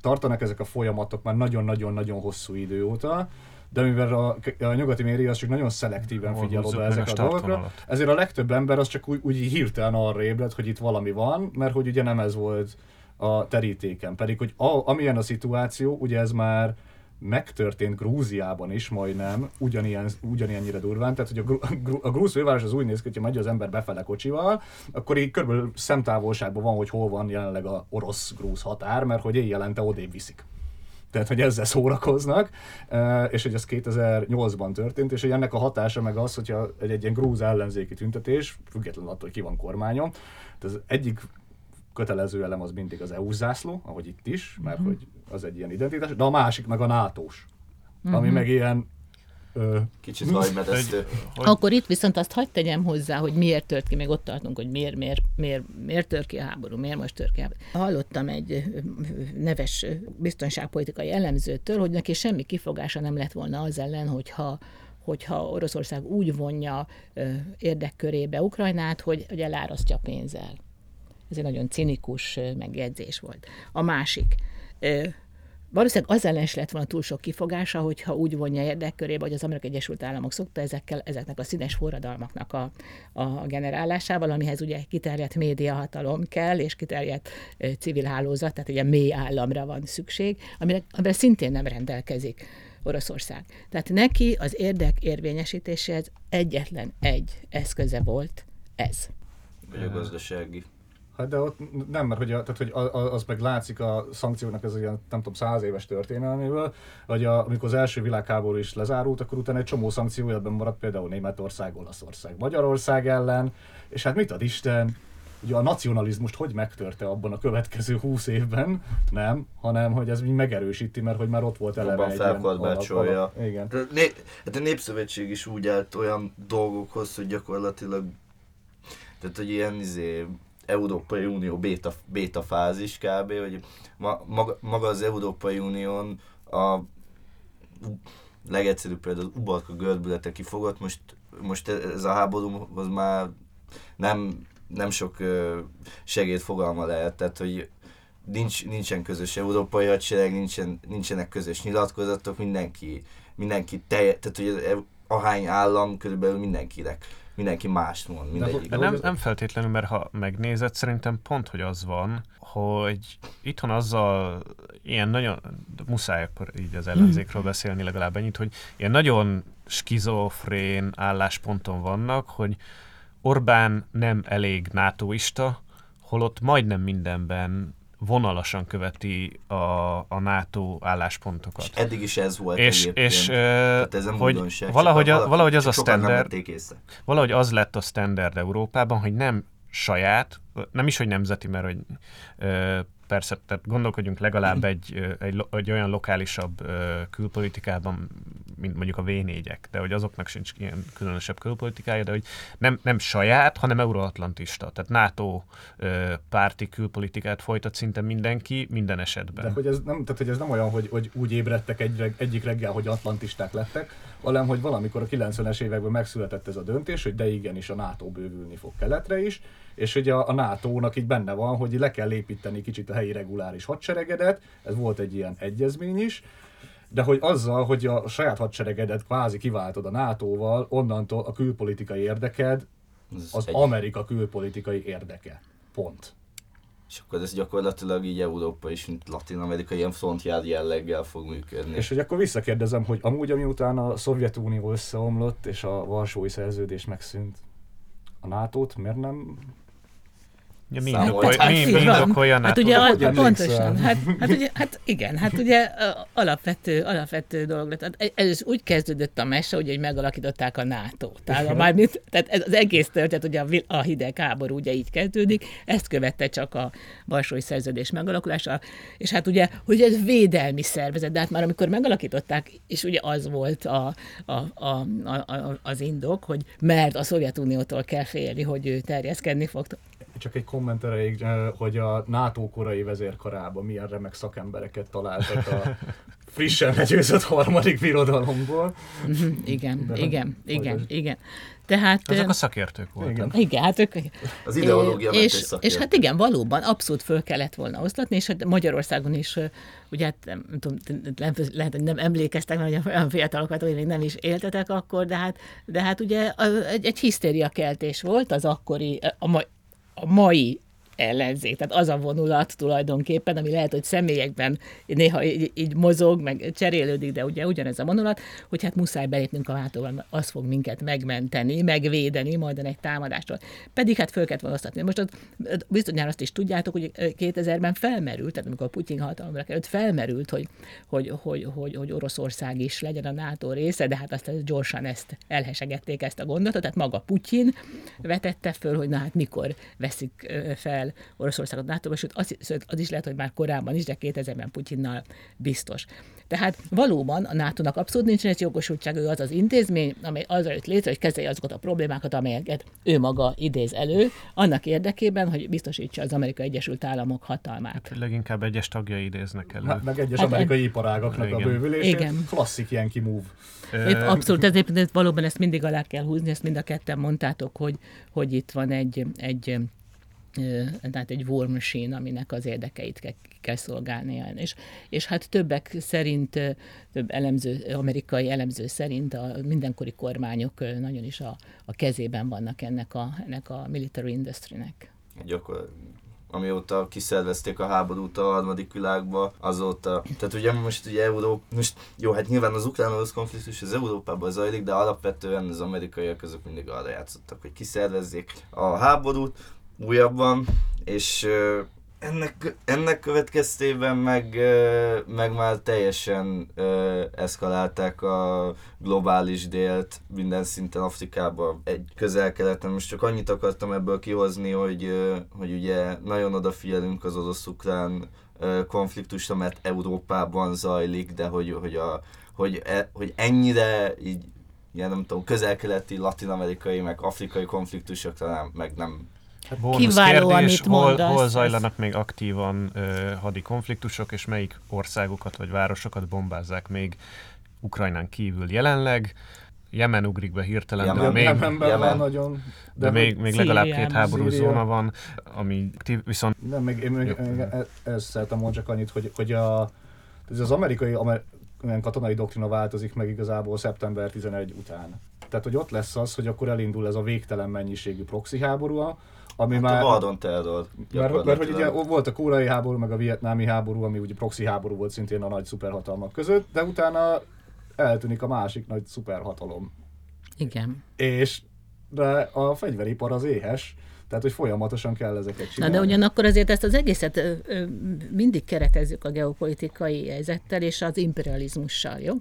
tartanak ezek a folyamatok már nagyon-nagyon-nagyon hosszú idő óta, de mivel a nyugati média az csak nagyon szelektíven figyel oda ezek a dolgokra, ezért a legtöbb ember az csak úgy hirtelen arra ébred, hogy itt valami van, mert hogy ugye nem ez volt a terítéken. Pedig, hogy amilyen a szituáció, ugye ez már megtörtént Grúziában is majdnem, ugyanilyennyire durván, tehát hogy a grúz főváros az úgy néz ki, hogyha megy az ember befele kocsival, akkor így körülbelül szemtávolságban van, hogy hol van jelenleg a orosz-grúz határ, mert hogy éjjelente odébb viszik. Tehát, hogy ezzel szórakoznak, és hogy ez 2008-ban történt, és hogy ennek a hatása meg az, hogyha egy ilyen grúz ellenzéki tüntetés, függetlenül attól, hogy ki van kormányon, tehát az egyik kötelező elem az mindig az EU zászló, ahogy itt is, mert hogy az egy ilyen identitás, de a másik meg a NATO-s, ami meg ilyen kicsit vajmedesztő. Akkor itt viszont azt hadd tegyem hozzá, hogy miért tört ki, még ott tartunk, hogy miért tör ki a háború, miért most tör ki a háború. Hallottam egy neves biztonságpolitikai elemzőtől, hogy neki semmi kifogása nem lett volna az ellen, hogyha Oroszország úgy vonja érdekkörébe Ukrajnát, hogy elárasztja pénzzel. Ez egy nagyon cinikus megjegyzés volt. A másik. Valószínűleg az ellen is lett volna túl sok kifogása, hogyha úgy vonja érdekkörébe, hogy az Amerikai Egyesült Államok szokta ezeknek a színes forradalmaknak a generálásával, amihez ugye kiterjedt médiahatalom kell, és kiterjedt civil hálózat, tehát ugye mély államra van szükség, amire szintén nem rendelkezik Oroszország. Tehát neki az érdek érvényesítéséhez egyetlen egy eszköze volt ez. Vagy a gazdasági. Hát de ott nem, mert hogy az meg látszik a szankcióknak ez ilyen, nem tudom, 100 éves történelméből, hogy amikor az első világháború is lezárult, akkor utána egy csomó szankció életben maradt, például Németország, Olaszország, Magyarország ellen, és hát mit ad Isten, ugye a nacionalizmust hogy megtörte abban a következő 20 évben? Nem, hanem hogy ez így megerősíti, mert hogy már ott volt eleve egy ilyen... Hát a Népszövetség is úgy állt olyan dolgokhoz, hogy gyakorlatilag, tehát hogy ilyen Európai Unió béta fázis kb. Hogy maga az Európai Unión a legegyszerűbb például az ubalka görbülete kifogott, most ez a háború az már nem sok segédfogalma lehet, tehát hogy nincsen közös európai hadsereg, nincsenek közös nyilatkozatok, mindenki tehát hogy ahány állam körülbelül mindenki mást mond, mindegyik. De nem feltétlenül, mert ha megnézed, szerintem pont, hogy az van, hogy itthon azzal ilyen nagyon, muszáj akkor így az ellenzékről beszélni legalább ennyit, hogy ilyen nagyon skizofrén állásponton vannak, hogy Orbán nem elég nátóista, holott majdnem mindenben vonalasan követi a NATO álláspontokat. És eddig is ez volt egyébként. Ez nem újdonság. Valahogy az a standard. Valahogy az lett a standard Európában, hogy nem saját, nem is, hogy nemzeti, mert hogy persze, tehát gondolkodjunk legalább egy olyan lokálisabb külpolitikában, mint mondjuk a V4-ek, de hogy azoknak sincs ilyen különösebb külpolitikája, de hogy nem saját, hanem euroatlantista. Tehát NATO párti külpolitikát folytat szinte mindenki, minden esetben. De hogy ez nem olyan, hogy úgy ébredtek egyik reggel, hogy atlantisták lettek, hanem hogy valamikor a 90-es években megszületett ez a döntés, hogy de igenis a NATO bővülni fog keletre is, és hogy a NATO-nak így benne van, hogy le kell építeni kicsit a helyi reguláris hadseregedet, ez volt egy ilyen egyezmény is, de hogy azzal, hogy a saját hadseregedet kvázi kiváltod a NATO-val, onnantól a külpolitikai érdeked az Amerika külpolitikai érdeke. Pont. És akkor ez gyakorlatilag így Európa és Latin-Amerika ilyen frontjár jelleggel fog működni. És hogy akkor visszakérdezem, hogy amúgy amiután a Szovjetunió összeomlott és a Varsói szerződés megszűnt, a NATO-t miért nem... Ja, mi indokolja a NATO? Hát ugye alapvető dolog lett. Ez úgy kezdődött a mese, hogy megalakították a NATO-t. Tehát ez az egész történet, ugye a hidegháború ugye így kezdődik, ezt követte csak a Varsói szerződés megalakulása, és hát ugye, hogy ez védelmi szervezet, de hát már amikor megalakították, és ugye az volt az indok, hogy mert a Szovjetuniótól kell félni, hogy ő terjeszkedni fog. Csak egy komment erejéig, hogy a NATO korai vezérkarában milyen remek szakembereket találtak a frissen legyőzött harmadik birodalomból. Igen. Tehát, ezek a szakértők voltak. Igen, hát ők... Az ideológia és szakértők. És hát igen, valóban abszolút föl kellett volna oszlatni, és hát Magyarországon is, ugye hát nem tudom, lehet, hogy nem emlékeztek, mert olyan fiatalokat, hogy még nem is éltetek akkor, de hát ugye egy hisztériakeltés volt az akkori... A mai ellenzék, tehát az a vonulat tulajdonképpen, ami lehet, hogy személyekben néha így mozog, meg cserélődik, de ugye ugyanez a vonulat, hogy hát muszáj belépnünk a hátóval, mert az fog minket megmenteni, megvédeni majdan egy támadástól. Pedig hát föl kellett volna osztatni. Most ott bizonyára azt is tudjátok, hogy 2000-ben felmerült, tehát amikor Putyin hatalomra került, felmerült, hogy Oroszország is legyen a NATO része, de hát azt gyorsan elhesegették ezt a gondolatot, tehát maga Putyin vetette föl, hogy na hát mikor veszik fel Oroszországot NATO-ba, sőt az is lehet, hogy már korábban is, de 2000-ben Putyinnal biztos. Tehát valóban a NATO-nak abszolút nincsen egy jogosultság, ő az az intézmény, amely azzal jött létre, hogy kezelje azokat a problémákat, amelyeket ő maga idéz elő, annak érdekében, hogy biztosítsa az Amerikai Egyesült Államok hatalmát. Hát, leginkább egyes tagjai idéznek elő. Meg egyes amerikai iparágaknak a bővülését. Igen. Klasszik ilyen kimove. Abszolút, ezért valóban ezt mindig alá kell húzni, ezt mind a ketten mondtátok, hogy itt van egy war machine, aminek az érdekeit kell szolgálnia. És hát többek szerint, amerikai elemző szerint a mindenkori kormányok nagyon is a kezében vannak ennek a military industry-nek. Amióta kiszervezték a háborút a harmadik világba, azóta, tehát ugye most ugye hát nyilván az ukrán-orosz konfliktus az Európában zajlik, de alapvetően az amerikaiak azok mindig arra játszottak, hogy kiszervezzék a háborút, újabban, és ennek következtében meg már teljesen eszkalálták a globális délt minden szinten Afrikában, egy közel-keleten. Most csak annyit akartam ebből kihozni, hogy ugye nagyon odafigyelünk az orosz-ukrán konfliktusra, mert Európában zajlik, de hogy ennyire így, ja, nem tudom, közel-keleti, latin-amerikai, meg afrikai konfliktusokra nem kiválóan itt mondasz. Hol zajlanak még aktívan hadi konfliktusok, és melyik országokat vagy városokat bombázzák még Ukrajnán kívül jelenleg? Jemen ugrik be hirtelen, de még legalább két háborúzóna van, ami aktív, viszont... Nem, még ezt szeretem mondani csak annyit, hogy ez az amerikai katonai doktrina változik meg igazából szeptember 11 után. Tehát, hogy ott lesz az, hogy akkor elindul ez a végtelen mennyiségű proxy háború, ami hát már... a vadon terror. Mert hogy ugye volt a koreai háború, meg a vietnámi háború, ami ugye proxy háború volt szintén a nagy szuperhatalmak között, de utána eltűnik a másik nagy szuperhatalom. Igen. De a fegyveripar az éhes, tehát, hogy folyamatosan kell ezeket csinálni. Na, de ugyanakkor azért ezt az egészet mindig keretezzük a geopolitikai helyzettel és az imperializmussal, jó?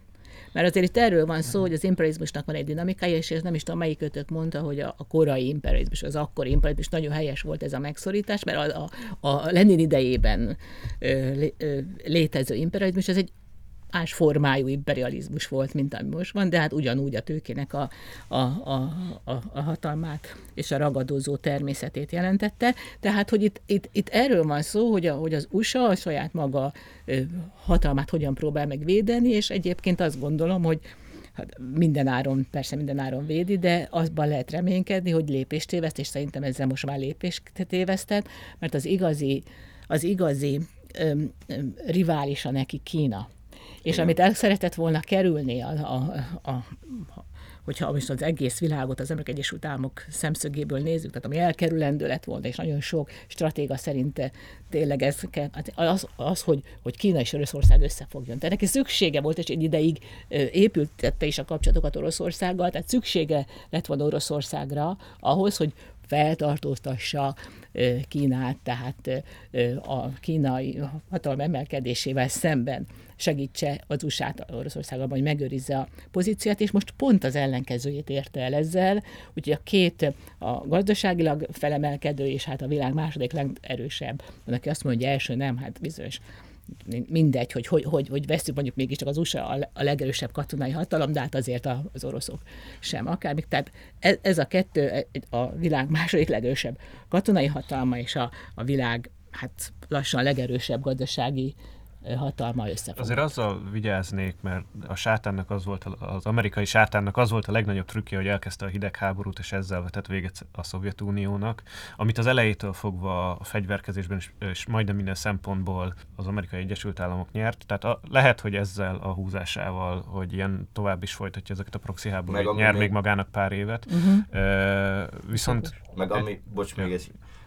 Mert azért itt erről van szó, hogy az imperializmusnak van egy dinamikája, és ez nem is tudom, melyikötök mondta, hogy a korai imperializmus, az akkori imperializmus, nagyon helyes volt ez a megszorítás, mert a Lenin idejében létező imperializmus, ez egy más formájú imperializmus volt, mint ami most van, de hát ugyanúgy a tőkének a hatalmát és a ragadozó természetét jelentette. Tehát, hogy itt erről van szó, hogy az USA a saját maga hatalmát hogyan próbál megvédeni, és egyébként azt gondolom, hogy hát minden áron védi, de azban lehet reménykedni, hogy lépést téveszt, és szerintem ezzel most már lépést tévesztett, mert az igazi riválisa neki Kína. És amit el szeretett volna kerülni a hogyha az egész világot az Amerikai Egyesült Államok szemszögéből nézzük, tehát ami elkerülendő lett volna, és nagyon sok stratéga szerint tényleg ez kell, hogy Kína és Oroszország összefogjon. Tehát neki szüksége volt, és egy ideig épültette is a kapcsolatokat Oroszországgal, tehát szüksége lett volna Oroszországra ahhoz, hogy feltartóztassa Kínát, tehát a kínai hatalom emelkedésével szemben segítse az USA-t Oroszországban, hogy megőrizze a pozíciót, és most pont az ellenkezőjét érte el ezzel, úgyhogy a két a gazdaságilag felemelkedő, és hát a világ második legerősebb, aki azt mondja, hogy első nem, hát bizonyos mindegy, hogy veszünk mondjuk mégiscsak az USA a legerősebb katonai hatalom, de hát azért az oroszok sem akármik. Tehát ez a kettő, a világ második legerősebb katonai hatalma és a világ hát lassan legerősebb gazdasági hatalma összefognak. Azért azzal vigyáznék, mert az amerikai sátánnak az volt a legnagyobb trükkje, hogy elkezdte a hidegháborút, és ezzel vetett véget a Szovjetuniónak, amit az elejétől fogva a fegyverkezésben és majdnem minden szempontból az Amerikai Egyesült Államok nyert. Tehát lehet, hogy ezzel a húzásával, hogy ilyen tovább is folytatja ezeket a proxy háborút, nyer még magának pár évet. Viszont...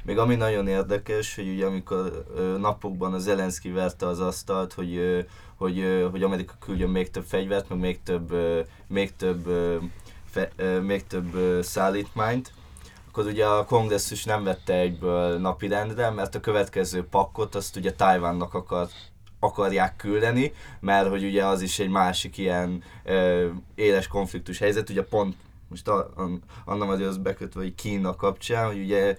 Még ami nagyon érdekes, hogy ugye amikor napokban a Zelenszkij verte az asztalt, hogy Amerika küldjön még több fegyvert, meg még több szállítmányt, akkor ugye a kongresszus nem vette egyből napirendre, mert a következő pakkot azt ugye Tajvannak akarják küldeni, mert hogy ugye az is egy másik ilyen éles konfliktus helyzet, ugye pont most Anna Máriahoz bekötve, hogy Kína kapcsán, hogy ugye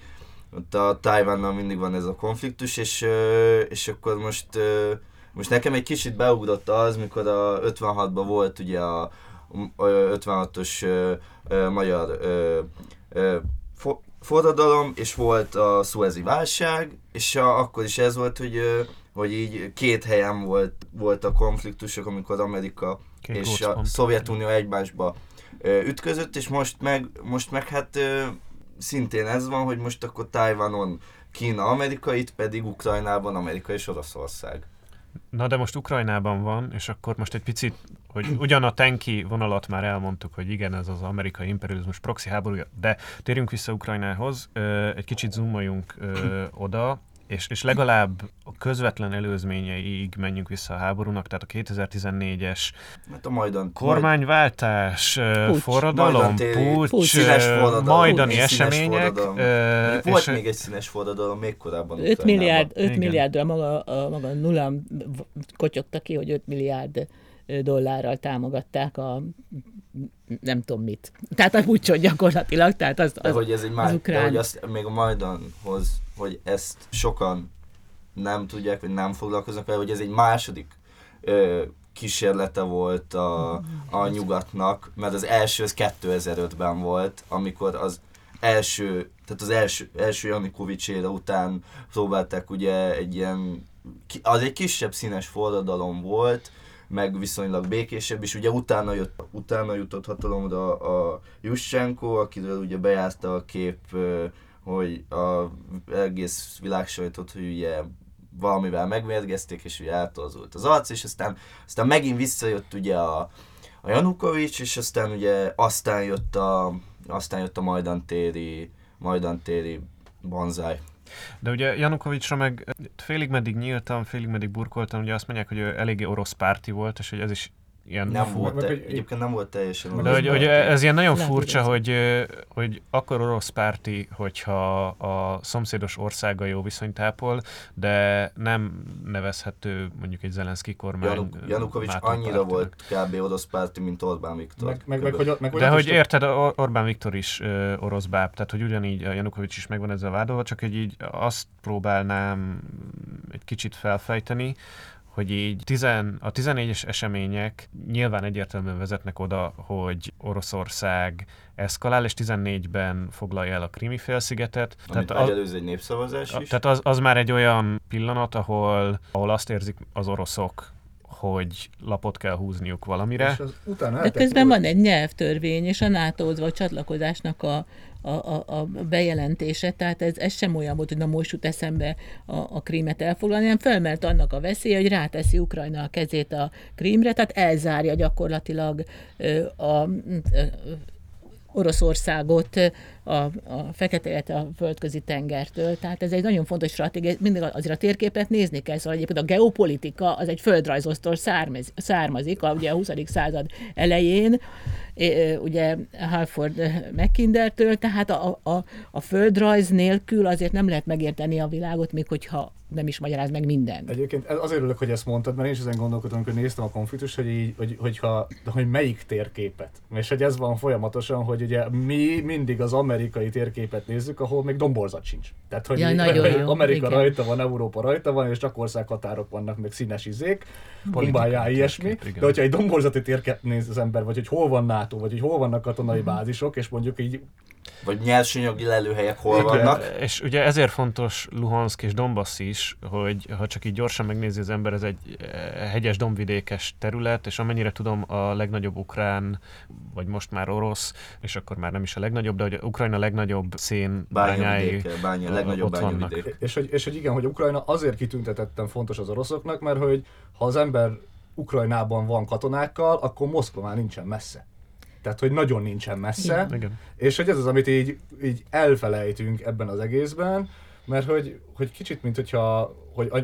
ott a Tajvannal mindig van ez a konfliktus, és akkor most nekem egy kicsit beugrott az, mikor a 56-ban volt ugye a 56-os magyar forradalom, és volt a szuezi válság, és akkor is ez volt, hogy így két helyen volt a konfliktusok, amikor Amerika és a Szovjetunió egymásba ütközött, és most meg hát... Szintén ez van, hogy most akkor Tajvanon Kína, Amerika, itt pedig Ukrajnában Amerika és Oroszország. Na de most Ukrajnában van, és akkor most egy picit, hogy ugyan a tenki vonalat már elmondtuk, hogy igen, ez az amerikai imperializmus proxy háborúja, de térjünk vissza Ukrajnához, egy kicsit zoomoljunk oda, és legalább a közvetlen előzményeig menjünk vissza a háborúnak, tehát a 2014-es kormányváltás, forradalom, puccs, majdani események. Volt még egy színes forradalom, még korábban. 5 milliárdra maga nullán kotyogta ki, hogy 5 milliárd dollárral támogatták a nem tudom mit. Tehát a puccsot gyakorlatilag. Tehát az ukrán... De hogy azt még a Majdanhoz, hogy ezt sokan nem tudják, vagy nem foglalkoznak vele, hogy ez egy második kísérlete volt a nyugatnak, mert az első az 2005-ben volt, amikor az első, tehát az első Janukovics éra után próbálták ugye egy ilyen, az egy kisebb színes forradalom volt, meg viszonylag békésebb, és ugye utána jutott hatalomra a Jussenko, akiről ugye bejárta a kép, hogy az egész világsajtot, hogy ugye valamivel megmérgezték, és ugye eltorzult az arc, és aztán megint visszajött ugye a Janukovics, és aztán ugye aztán jött a majdantéri banzáj. De ugye Janukovicsra meg félig meddig nyíltam, félig meddig burkoltam, ugye azt mondják, hogy ő eléggé orosz párti volt, és hogy ez is ilyen... Egyébként nem volt teljesen orosz párti. De hogy ez ilyen nagyon furcsa, hogy akkor orosz párti, hogyha a szomszédos országa jó viszonyt ápol, de nem nevezhető mondjuk egy Zelenszkij kormány. Janukovics annyira volt kb. Orosz párti, mint Orbán Viktor. De hogy érted, Orbán Viktor is orosz báb, tehát hogy ugyanígy a Janukovics is megvan ezzel vádolva, csak hogy így azt próbálnám egy kicsit felfejteni, hogy így a 14-es események nyilván egyértelműen vezetnek oda, hogy Oroszország eszkalál, és 14-ben foglalja el a Krími félszigetet. Amit megelőz egy népszavazás is. Tehát az már egy olyan pillanat, ahol azt érzik az oroszok, hogy lapot kell húzniuk valamire. De közben van egy nyelvtörvény, és a NATO-hoz vagy csatlakozásnak a bejelentése, tehát ez sem olyan volt, hogy na most jut eszembe a Krímet elfoglalni, hanem felmert annak a veszélye, hogy ráteszi Ukrajna a kezét a Krímre, tehát elzárja gyakorlatilag Oroszországot a a földközi tengertől. Tehát ez egy nagyon fontos stratégia, mindig azért a térképet nézni kell, szóval egyébként a geopolitika az egy földrajzostól származik, ugye a 20. század elején, ugye Halford Mackindertől, tehát a földrajz nélkül azért nem lehet megérteni a világot, még hogyha nem is magyaráz meg mindent. Egyébként azért örülök, hogy ezt mondtad, mert én is ezen gondolkodom, amikor néztem a konfliktust, hogy melyik térképet. És hogy ez van folyamatosan, hogy ugye mi mindig az amerikai térképet nézzük, ahol még domborzat sincs. Tehát, hogy Amerika igen. Rajta van, Európa rajta van, és csak országhatárok vannak, meg színes izék, bombájá, ilyesmi. Térkép, de hogyha egy domborzati térképet néz az ember, vagy hogy hol van NATO, vagy hogy hol vannak katonai bázisok, és mondjuk így vagy nyersanyagi lelőhelyek hol vannak. És ugye ezért fontos Luhanszk és Donbasz is, hogy ha csak így gyorsan megnézi az ember, ez egy hegyes, dombvidékes terület, és amennyire tudom, a legnagyobb ukrán, vagy most már orosz, és akkor már nem is a legnagyobb, de hogy Ukrajna legnagyobb legnagyobb bányavidéke. És hogy igen, hogy Ukrajna azért kitüntetettem fontos az oroszoknak, mert hogy ha az ember Ukrajnában van katonákkal, akkor Moszkva már nincsen messze. Tehát, hogy nagyon nincsen messze, igen. És hogy ez az, amit így elfelejtünk ebben az egészben, mert hogy kicsit, mint hogyha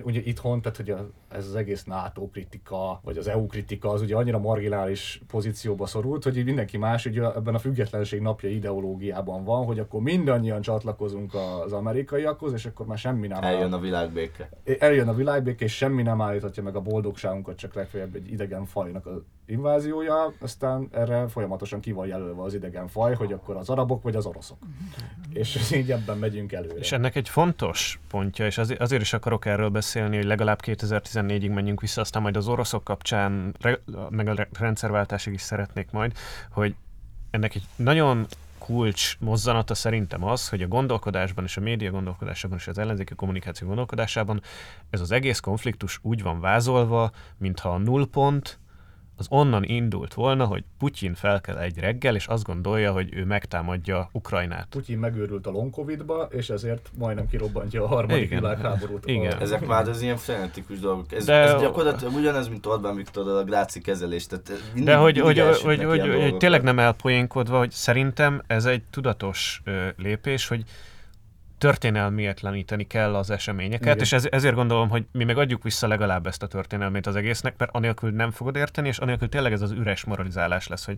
ugye itthon, tehát hogy ez az egész NATO kritika, vagy az EU kritika, az ugye annyira marginális pozícióba szorult, hogy mindenki más ugye ebben a függetlenség napja ideológiában van, hogy akkor mindannyian csatlakozunk az amerikaiakhoz, és akkor már semmi nem eljön a világbéke. Eljön a világbéke, és semmi nem állíthatja meg a boldogságunkat, csak legfeljebb egy idegen fajnak az inváziója, aztán erre folyamatosan ki van jelölve az idegen faj, hogy akkor az arabok, vagy az oroszok. És így ebben megyünk előre. És ennek egy fontos pontja, és azért is akarok erről beszélni, hogy legalább 2014-ig menjünk vissza, aztán majd az oroszok kapcsán, meg a rendszerváltásig is szeretnék majd, hogy ennek egy nagyon kulcs mozzanata szerintem az, hogy a gondolkodásban és a média gondolkodásában és az ellenzéki kommunikáció gondolkodásában ez az egész konfliktus úgy van vázolva, mintha a nullpont az onnan indult volna, hogy Putyin felkel egy reggel, és azt gondolja, hogy ő megtámadja Ukrajnát. Putyin megőrült a long Covid-ba, és ezért majdnem kirobbantja a harmadik világháborút. Igen. Ezek már az ilyen frenetikus dolgok. Ez gyakorlatilag ugyanez, mint Orbán Viktor a gráci kezelés. De hogy tényleg nem elpoénkodva, hogy szerintem ez egy tudatos lépés, hogy történelmietleníteni kell az eseményeket, igen. És ezért gondolom, hogy mi meg adjuk vissza legalább ezt a történelmét az egésznek, mert anélkül nem fogod érteni, és anélkül tényleg ez az üres moralizálás lesz, hogy,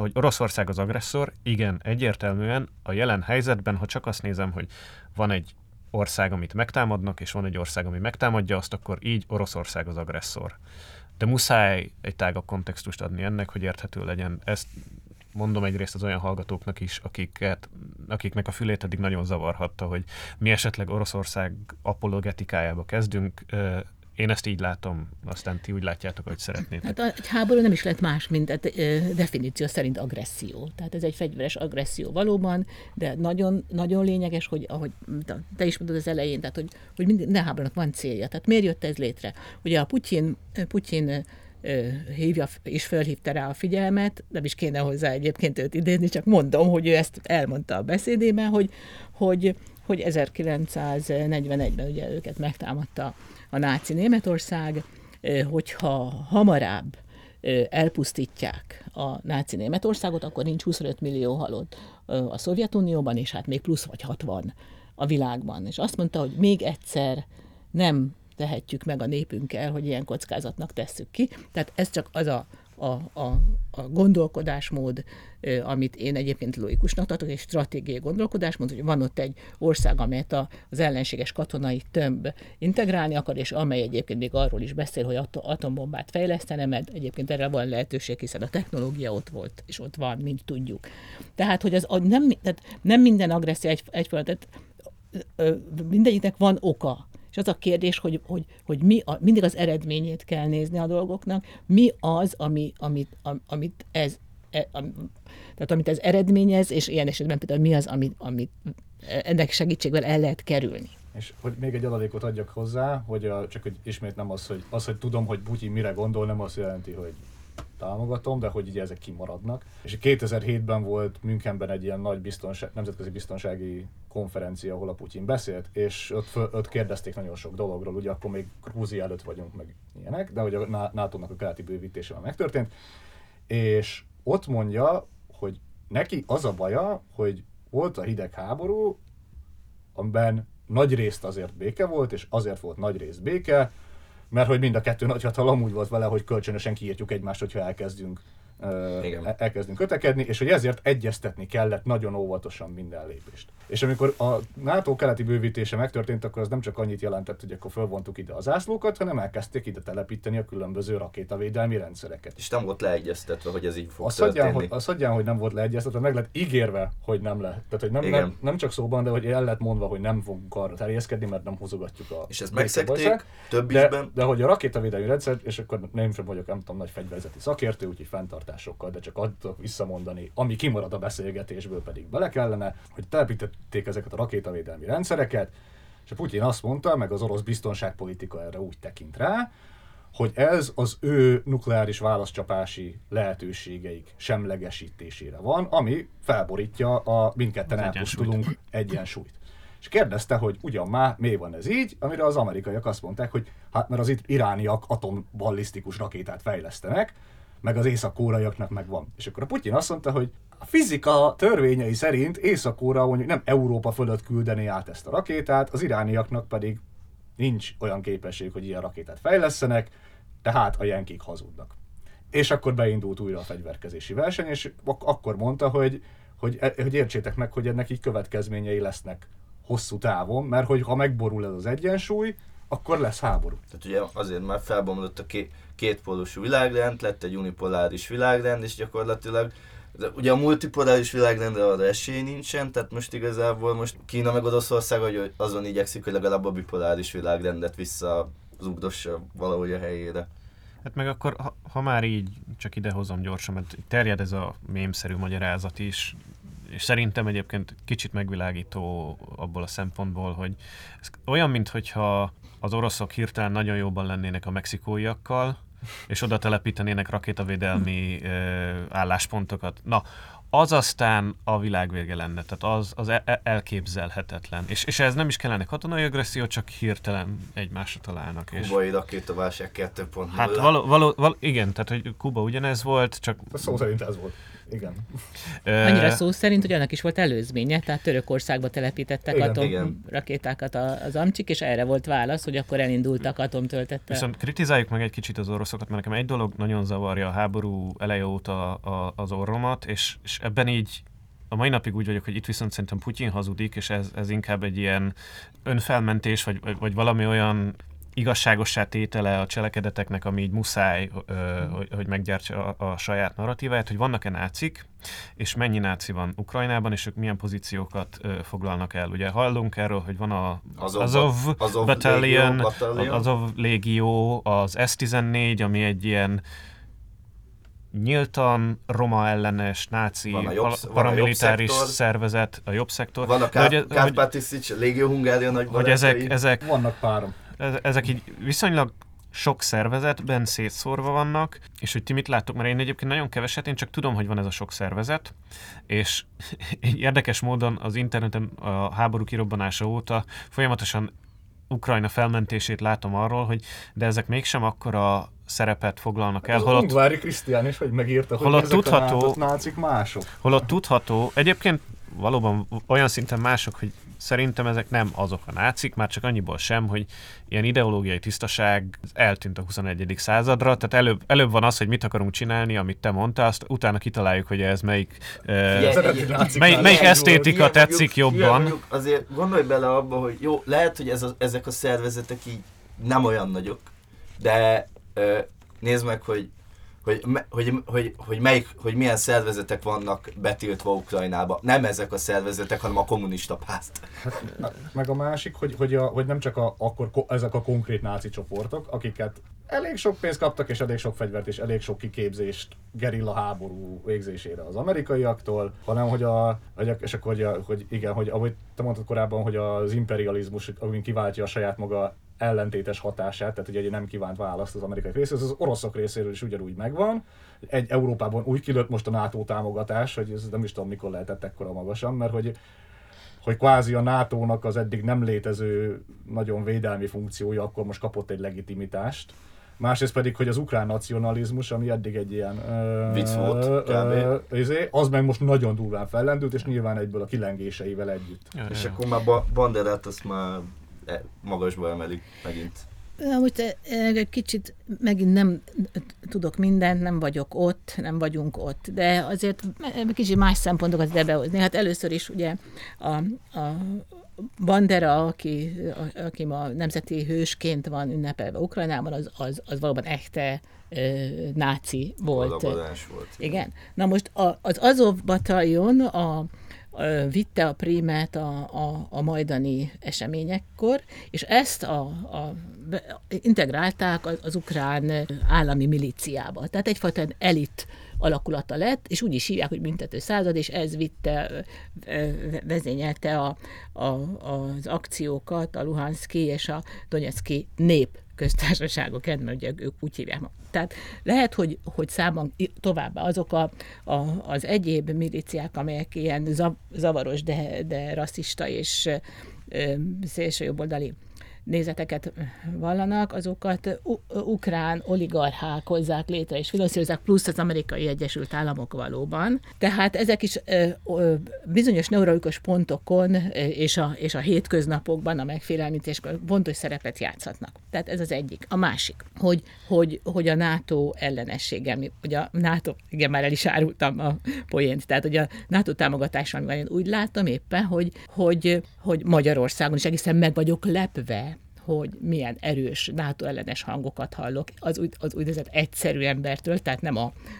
hogy Oroszország az agresszor, igen, egyértelműen a jelen helyzetben, ha csak azt nézem, hogy van egy ország, amit megtámadnak, és van egy ország, ami megtámadja, azt akkor így Oroszország az agresszor. De muszáj egy tágabb kontextust adni ennek, hogy érthető legyen. Ezt mondom egyrészt az olyan hallgatóknak is, akiknek a fülét eddig nagyon zavarhatta, hogy mi esetleg Oroszország apologetikájába kezdünk. Én ezt így látom, aztán ti úgy látjátok, hogy szeretnétek. Hát egy háború nem is lett más, mint definíció szerint agresszió. Tehát ez egy fegyveres agresszió valóban, de nagyon, nagyon lényeges, hogy ahogy te is mondod az elején, tehát hogy minden háborúnak van célja. Tehát miért jött ez létre? Ugye a Putyin hívja és fölhívta rá a figyelmet, nem is kéne hozzá egyébként őt idézni, csak mondom, hogy ő ezt elmondta a beszédében, hogy 1941-ben ugye őket megtámadta a náci Németország, hogyha hamarabb elpusztítják a náci Németországot, akkor nincs 25 millió halott a Szovjetunióban, és hát még plusz vagy 60 a világban. És azt mondta, hogy még egyszer nem tehetjük meg a népünkkel, hogy ilyen kockázatnak tesszük ki. Tehát ez csak az a gondolkodásmód, amit én egyébként logikusnak tartok, egy stratégiai gondolkodásmód, hogy van ott egy ország, amelyet az ellenséges katonai tömb integrálni akar, és amely egyébként még arról is beszél, hogy atombombát fejlesztene, mert egyébként erre van lehetőség, hiszen a technológia ott volt, és ott van, mint tudjuk. Tehát, hogy az nem minden agresszió egyfajta, mindegyiknek van oka. És az a kérdés, hogy mindig az eredményét kell nézni a dolgoknak, mi az, amit ez eredményez, és ilyen esetben például mi az, amit ennek segítségével el lehet kerülni. És hogy még egy adalékot adjak hozzá, hogy csak hogy ismét nem az, hogy tudom, hogy Putyin mire gondol, nem azt jelenti, hogy támogatom, de hogy ugye ezek kimaradnak. És 2007-ben volt Münchenben egy ilyen nagy nemzetközi biztonsági konferencia, ahol a Putyin beszélt, és ott kérdezték nagyon sok dologról, ugye akkor még Grúzia előtt vagyunk, meg ilyenek, de hogy a NATO-nak a keleti bővítése már megtörtént. És ott mondja, hogy neki az a baja, hogy volt a hidegháború, amiben nagy részt azért béke volt, és azért volt nagy rész béke, mert hogy mind a kettő nagyhatalom úgy volt vele, hogy kölcsönösen kiírtjuk egymást, hogyha elkezdünk kötekedni, és hogy ezért egyeztetni kellett nagyon óvatosan minden lépést. És amikor a NATO keleti bővítése megtörtént, akkor az nem csak annyit jelentett, hogy akkor fölvontuk ide az zászlókat, hanem elkezdték ide telepíteni a különböző rakétavédelmi rendszereket. És nem volt leegyeztetve, hogy ez így fog történni. Azt adján, hogy nem volt leegyeztetve, meg lett ígérve, hogy nem lehet. Tehát, hogy nem csak szóban, de hogy el lett mondva, hogy nem fogunk arra terjeszkedni, mert nem húzogatjuk a... És ezt megszegték több ízben. De hogy a rakétavédelmi rendszer, és akkor nem sem vagyok, nem tudom, nagy fegyverzeti szakértő, úgyhogy fenntartásokkal, de csak adtok visszamondani, ami kimarad a beszélgetésből, pedig bele kellene, hogy telepítették ezeket a rakétavédelmi rendszereket, és a Putyin azt mondta, meg az orosz biztonságpolitika erre úgy tekint rá, hogy ez az ő nukleáris válaszcsapási lehetőségeik semlegesítésére van, ami felborítja a mindketten elpusztulunk egyensúlyt. És kérdezte, hogy ugyan már mi van ez így, amire az amerikaiak azt mondták, hogy hát mert az irániak atomballisztikus rakétát fejlesztenek, meg az észak-koreaiaknak meg van. És akkor a Putyin azt mondta, hogy a fizika törvényei szerint Észak-Korea mondjuk nem Európa fölött küldeni át ezt a rakétát, az irániaknak pedig nincs olyan képesség, hogy ilyen rakétát fejlesztenek, tehát a jenkik hazudnak. És akkor beindult újra a fegyverkezési verseny, és akkor mondta, hogy értsétek meg, hogy ennek így következményei lesznek hosszú távon, mert hogy ha megborul ez az egyensúly, akkor lesz háború. Tehát ugye azért már felbomlott a kétpólusú világrend, lett egy unipoláris világrend, és gyakorlatilag ugye a multipoláris világrendre arra esély nincsen, tehát most igazából most Kína meg Oroszország azon igyekszik, hogy legalább a bipoláris világrendet visszazugdossa valahogy a helyére. Hát meg akkor, ha már így, csak idehozom gyorsan, mert terjed ez a mémszerű magyarázat is, és szerintem egyébként kicsit megvilágító abból a szempontból, hogy ez olyan, mintha az oroszok hirtelen nagyon jóban lennének a mexikóiakkal, és oda telepítenének rakétavédelmi álláspontokat. Na, az aztán a világ vége lenne, tehát az elképzelhetetlen. És ez nem is kellene katonai agresszió, csak hirtelen egymásra találnak. Kubai rakétaválság 2.0. Hát igen, tehát hogy Kuba ugyanez volt, csak... Szó szerint ez volt. Igen. Annyira szó szerint, hogy annak is volt előzménye, tehát Törökországba telepítettek atomrakétákat az amcsik, és erre volt válasz, hogy akkor elindultak atomtöltettel. Viszont kritizáljuk meg egy kicsit az oroszokat, mert nekem egy dolog nagyon zavarja a háború eleje óta az orromat, és ebben így a mai napig úgy vagyok, hogy itt viszont szerintem Putyin hazudik, és ez inkább egy ilyen önfelmentés, vagy valami olyan igazságossá tétele a cselekedeteknek, ami így muszáj, hogy meggyártsa a saját narratíváját, hogy vannak-e nácik, és mennyi náci van Ukrajnában, és ők milyen pozíciókat foglalnak el. Ugye hallunk erről, hogy van az Azov Battalion, az Azov Légió, az S-14, ami egy ilyen nyíltan roma ellenes náci paramilitáris szervezet, a jobb szektor. Van a Kárpátiszics, Légió Hungária nagy barátai. Vannak párom. Ezek így viszonylag sok szervezetben szétszórva vannak, és hogy ti mit láttok, mert én egyébként nagyon keveset, én csak tudom, hogy van ez a sok szervezet, és érdekes módon az interneten a háború kirobbanása óta folyamatosan Ukrajna felmentését látom arról, hogy de ezek mégsem akkora szerepet foglalnak el. Az Ungvári Krisztián is, hogy megírta, hogy ezek a nácik mások. Holott tudható, egyébként valóban olyan szinten mások, hogy szerintem ezek nem azok a nácik, már csak annyiból sem, hogy ilyen ideológiai tisztaság eltűnt a 21. századra, tehát előbb van az, hogy mit akarunk csinálni, amit te mondtál, azt utána kitaláljuk, hogy ez melyik esztétika tetszik jobban. Azért gondolj bele abba, hogy jó, lehet, hogy ezek a szervezetek így nem olyan nagyok, de nézd meg, hogy milyen szervezetek vannak betiltva Ukrajnába. Nem ezek a szervezetek, hanem a kommunista párt. Meg a másik, hogy nem csak ezek a konkrét náci csoportok, akiket elég sok pénzt kaptak, és elég sok fegyvert, és elég sok kiképzést gerilla háború végzésére az amerikaiaktól, hanem hogy ahogy te mondtad korábban, hogy az imperializmus, amin kiváltja a saját maga ellentétes hatását, tehát ugye egy nem kívánt választ az amerikai részéről, az oroszok részéről is ugyanúgy megvan. Egy Európában úgy kilőtt most a NATO támogatás, hogy ez nem is tudom mikor lehetett ekkora magasan, mert hogy kvázi a NATO-nak az eddig nem létező nagyon védelmi funkciója akkor most kapott egy legitimitást. Másrészt pedig, hogy az ukrán nacionalizmus, ami eddig egy ilyen vicc volt, az meg most nagyon durván fellendült, és nyilván egyből a kilengéseivel együtt. Ja, és akkor már Banderát azt már magasba emelik megint. Amúgy kicsit megint nem tudok mindent, nem vagyunk ott, de azért kicsit más szempontokat ide behozni. Hát először is ugye a Bandera, aki ma nemzeti hősként van ünnepelve Ukrajnában, az valóban echte náci volt. Alabadás volt. Igen. Na most az Azov bataljon vitte a prímet a majdani eseményekkor, és ezt integrálták az ukrán állami milíciába. Tehát egyfajta elit alakulata lett, és úgy is hívják, hogy büntető század, és ez vezényelte az akciókat, a luhanszki és a donetszki nép köztársaságok, mert ugye ők úgy hívják. Tehát lehet, hogy számban továbbá azok az egyéb milíciák, amelyek ilyen zavaros, de rasszista és szélsőjobboldali nézeteket vallanak, azokat ukrán oligarchák hozzák létre és finanszírozzák, plusz az amerikai Egyesült Államok valóban. Tehát ezek is bizonyos neurologikus pontokon és a hétköznapokban a megfélemlítéskor pontos szerepet játszhatnak. Tehát ez az egyik. A másik, hogy a NATO ellenessége, hogy a NATO, igen, már el is árultam a poént, tehát hogy a NATO támogatás, amivel én úgy látom éppen, hogy Magyarországon is egészen meg vagyok lepve, hogy milyen erős NATO ellenes hangokat hallok az úgynevezett egyszerű embertől, tehát nem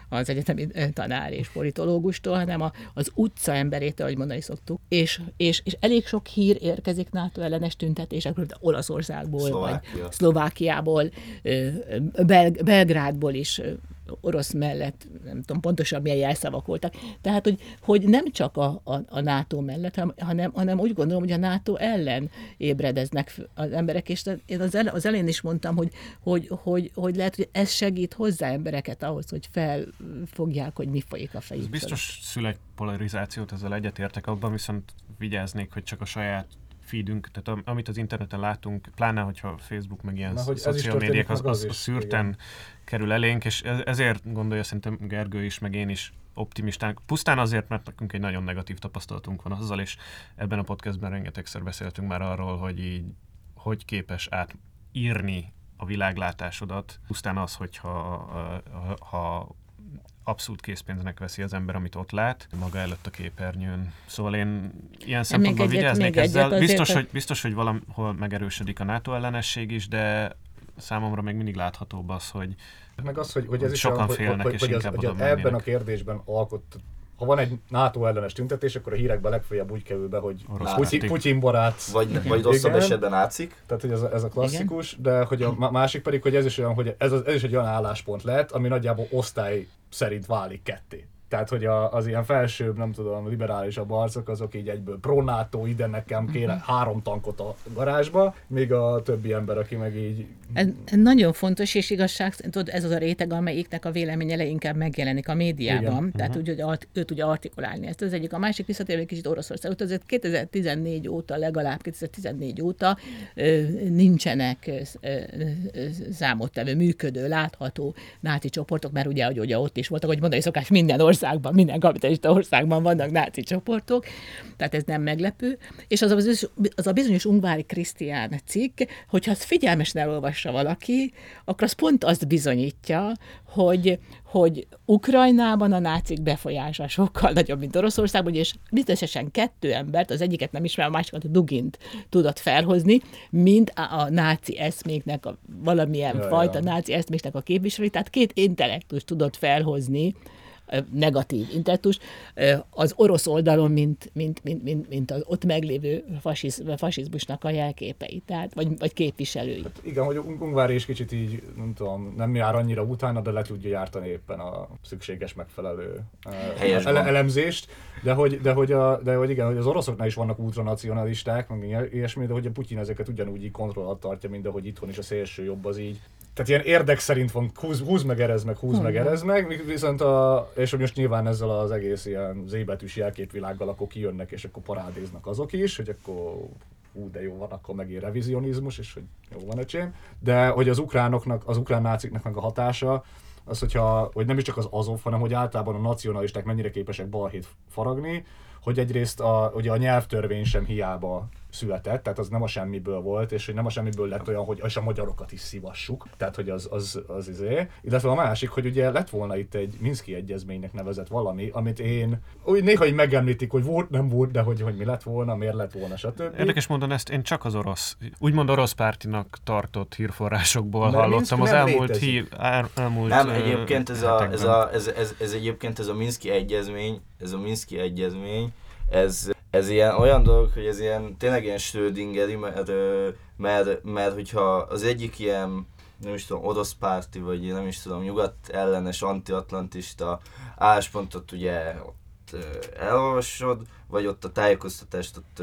az egyetemi tanár és politológustól, hanem az utca emberétől, ahogy mondani szoktuk. És elég sok hír érkezik NATO ellenes tüntetésekről, Olaszországból, vagy Szlovákiából, Belgrádból is, orosz mellett, nem tudom pontosan milyen jelszavak voltak. Tehát, hogy nem csak a NATO mellett, hanem úgy gondolom, hogy a NATO ellen ébredeznek az emberek, és én az elején is mondtam, hogy lehet, hogy ez segít hozzá embereket ahhoz, hogy felfogják, hogy mi folyik a fejükön. Ez biztos szül egy polarizációt, ezzel egyetértek, abban viszont vigyáznék, hogy csak a saját feedünk, tehát amit az interneten látunk, pláne, hogyha Facebook meg ilyen szociál médiák, az szürten kerül elénk, és ezért gondolja szerintem Gergő is, meg én is optimistánk. Pusztán azért, mert nekünk egy nagyon negatív tapasztalatunk van azzal, és ebben a podcastben rengetegszer beszéltünk már arról, hogy így, hogy képes átírni a világlátásodat. Pusztán az, hogyha abszolút készpénznek veszi az ember, amit ott lát, maga előtt a képernyőn. Szóval én ilyen szempontból vigyáznék ezzel. Biztos, hogy valahol megerősödik a NATO ellenesség is, de számomra még mindig láthatóbb az, hogy meg az, hogy ez sokan is félnek, és inkább oda mennének. Ebben a kérdésben ha van egy NATO ellenes tüntetés, akkor a hírekben legfeljebb úgy kerül be, hogy Putyin barát. Vagy rosszabb esetben nácik. Tehát, hogy ez a klasszikus, igen. De hogy a másik pedig, hogy ez is olyan, hogy ez is egy olyan álláspont lehet, ami nagyjából osztály szerint válik ketté. Tehát, hogy az ilyen felsőbb, nem tudom, liberálisabb arcok, azok így egyből pro-NATO, ide nekem kéne 3 tankot a garázsba, míg a többi ember, aki meg így... Ez nagyon fontos, és igazság, tudod, ez az a réteg, amelyiknek a véleménye inkább megjelenik a médiában, igen. Tehát úgy, hogy ő tudja artikulálni ezt. Ez egyik, a másik visszatérve egy kicsit Oroszországot, azért 2014 óta nincsenek számottevő, működő, látható náci csoportok, mert ugye ott is voltak, hogy mondani szokás, minden kapitalista országban vannak náci csoportok, tehát ez nem meglepő. És az a bizonyos Ungvári Krisztián cikk, hogyha azt figyelmesen elolvassa valaki, akkor az pont azt bizonyítja, hogy Ukrajnában a nácik befolyása sokkal nagyobb, mint Oroszországban, és biztosan 2 embert, az egyiket nem ismer, a másikat, a Dugint tudott felhozni, mint a náci eszméknek, valamilyen fajta náci eszméknek a képviselői, tehát 2 intellektus tudott felhozni negatív intellektus, az orosz oldalon, mint az ott meglévő fasizmusnak a jelképei, tehát, vagy képviselői. Hát igen, hogy Ungvári is kicsit így, nem tudom, nem jár annyira utána, de le tudja jártani éppen a szükséges megfelelő elemzést, de hogy az oroszoknál is vannak ultranacionalisták, meg ilyesmi, de hogy a Putyin ezeket ugyanúgy így kontroll alatt tartja, mint ahogy itthon is a szélső jobb az így. Tehát ilyen érdek szerint van, húz meg, erez meg, viszont és hogy most nyilván ezzel az egész ilyen Z-betűs jelképvilággal akkor kijönnek, és akkor parádéznak azok is, hogy akkor ú, de jó van, akkor megint revizionizmus, és hogy jó van öcsém. De hogy az ukránoknak, az ukrán náciknak meg a hatása, az, hogy nem is csak az Azov, hanem hogy általában a nacionalisták mennyire képesek balhét faragni, hogy egyrészt ugye a nyelvtörvény sem hiába született, tehát az nem a semmiből volt, és hogy nem a semmiből lett olyan, hogy a magyarokat is szivassuk, tehát hogy az izé. Illetve a másik, hogy ugye lett volna itt egy Minszki egyezménynek nevezett valami, amit én úgy néha így megemlítik, hogy volt, nem volt, de hogy mi lett volna, miért lett volna, stb. Érdekes mondani, ezt én csak az orosz, úgymond orosz pártinak tartott hírforrásokból de hallottam az elmúlt Nem, egyébként ez a Minszki egyezmény, ez ilyen olyan dolog, hogy ez ilyen, tényleg ilyen Schrödingeri, mert hogyha az egyik ilyen, nem is tudom, orosz párti, vagy nem is tudom, nyugat ellenes, antiatlantista álláspontot ugye ott elolvasod, vagy ott a tájékoztatást ott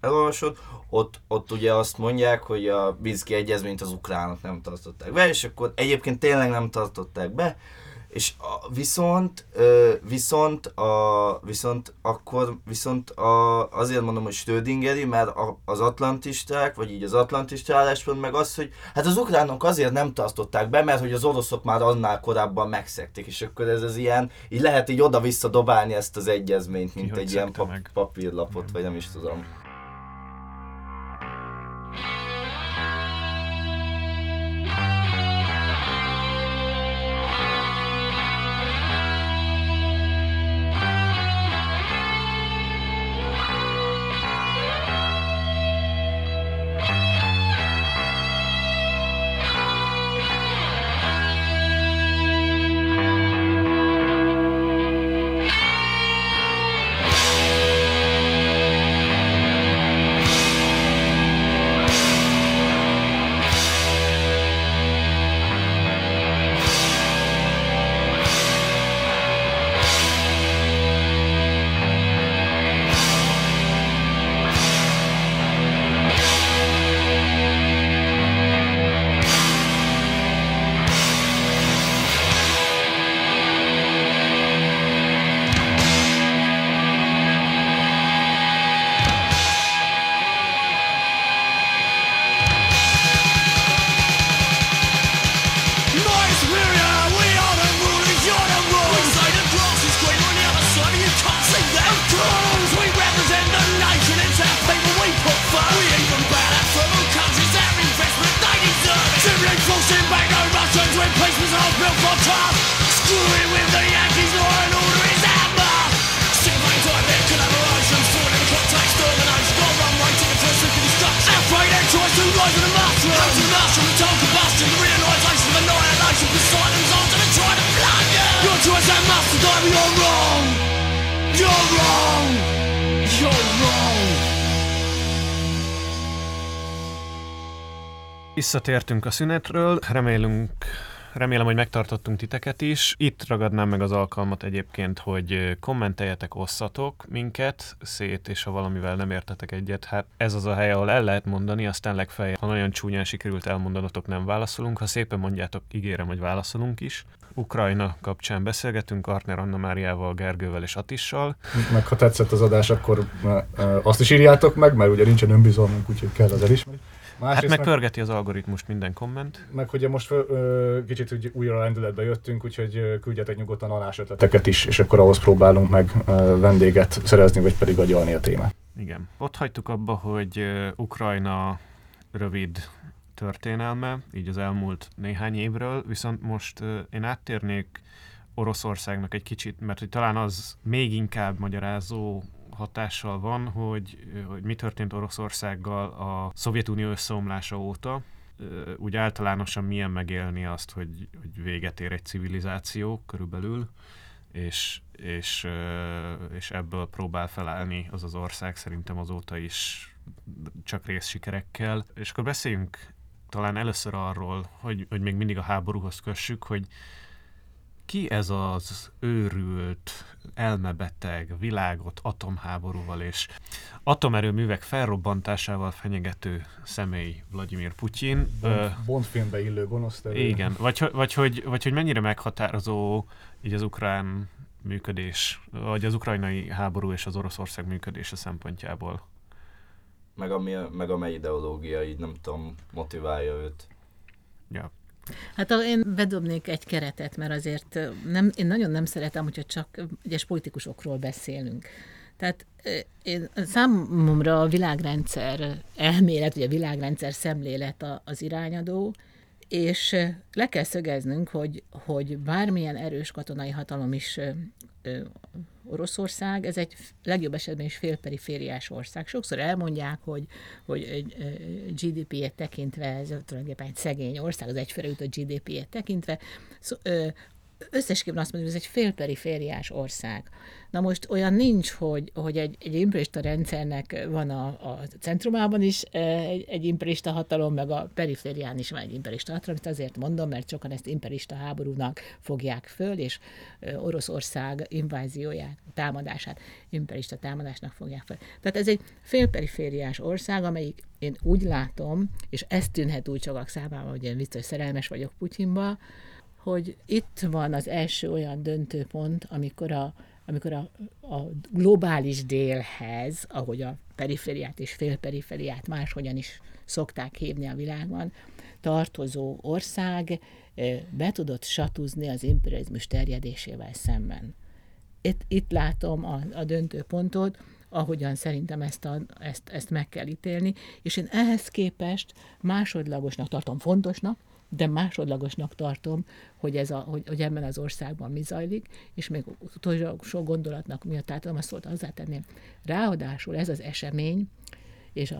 elolvasod, ott ugye azt mondják, hogy a Minszki egyezményt az ukránok nem tartották be, és akkor egyébként tényleg nem tartották be, és viszont azért mondom, hogy Schrödingeri, mert az atlantisták, vagy így az atlantista álláspont meg az, hogy hát az ukránok azért nem tartották be, mert hogy az oroszok már annál korábban megszegték, és akkor ez az ilyen, így lehet így oda-vissza dobálni ezt az egyezményt, mint egy ilyen papírlapot, vagy nem is tudom. Visszatértünk a szünetről, remélem, hogy megtartottunk titeket is. Itt ragadnám meg az alkalmat egyébként, hogy kommenteljetek, osszatok minket szét, és ha valamivel nem értetek egyet, hát ez az a hely, ahol el lehet mondani, aztán legfeljebb, ha nagyon csúnyán sikerült elmondanatok, nem válaszolunk, ha szépen mondjátok, ígérem, hogy válaszolunk is. Ukrajna kapcsán beszélgetünk Artner Anna Máriával, Gergővel és Attissal. Meg ha tetszett az adás, akkor azt is írjátok meg, mert ugye nincsen önbizalmunk, úgyhogy kell az elismerni. Másrészt hát megpörgeti az algoritmust minden komment. Meg hogy most kicsit úgy újra rendületbe jöttünk, úgyhogy küldjetek nyugodtan alás ötleteket is, és akkor ahhoz próbálunk meg vendéget szerezni, vagy pedig agyalni a témát. Igen. Ott hagytuk abba, hogy Ukrajna rövid történelme, így az elmúlt néhány évről, viszont most én áttérnék Oroszországnak egy kicsit, mert hogy talán az még inkább magyarázó hatással van, hogy mi történt Oroszországgal a Szovjetunió összeomlása óta, úgy általánosan milyen megélni azt, hogy véget ér egy civilizáció körülbelül, és ebből próbál felállni az az ország szerintem azóta is csak részsikerekkel. És akkor beszéljünk talán először arról, hogy még mindig a háborúhoz kössük, hogy ki ez az őrült, elmebeteg világot atomháborúval és atomerőművek felrobbantásával fenyegető személy Vladimir Putyin. Bondfilmbe illő gonoszterő. Igen, vagy hogy mennyire meghatározó így az ukrán működés, vagy az ukrajnai háború és az Oroszország működése szempontjából. Meg a mely ideológia így nem tudom, motiválja őt. Ja. Hát én bedobnék egy keretet, mert azért én nagyon nem szeretem, hogyha csak egyes politikusokról beszélünk. Tehát számomra a világrendszer elmélet, ugye a világrendszer szemlélet az irányadó, és le kell szögeznünk, hogy bármilyen erős katonai hatalom is Oroszország, ez egy legjobb esetben is félperifériás ország. Sokszor elmondják, hogy GDP-et tekintve, ez tulajdonképpen egy szegény ország, az egyfőre jutott GDP-et tekintve, összességében azt mondjuk, hogy ez egy félperifériás ország. Na most olyan nincs, hogy egy imperialista rendszernek van a centrumában is egy imperialista hatalom, meg a periférián is van egy imperialista hatalom, ezt azért mondom, mert sokan ezt imperialista háborúnak fogják föl, és Oroszország invázióját, támadását imperialista támadásnak fogják föl. Tehát ez egy félperifériás ország, amelyik én úgy látom, és ez tűnhet úgy sokak számára, hogy én biztos szerelmes vagyok Putyinba, hogy itt van az első olyan döntőpont, amikor a globális délhez, ahogy a perifériát és félperifériát máshogyan is szokták hívni a világban, tartozó ország be tudott satúzni az imperializmus terjedésével szemben. Itt látom a döntőpontot, ahogyan szerintem ezt meg kell ítélni, és én ehhez képest másodlagosnak tartom, fontosnak, de másodlagosnak tartom, hogy ebben az országban mi zajlik, és még utolsó gondolatnak miatt átadom a szót, hozzátenném. Ráadásul ez az esemény, és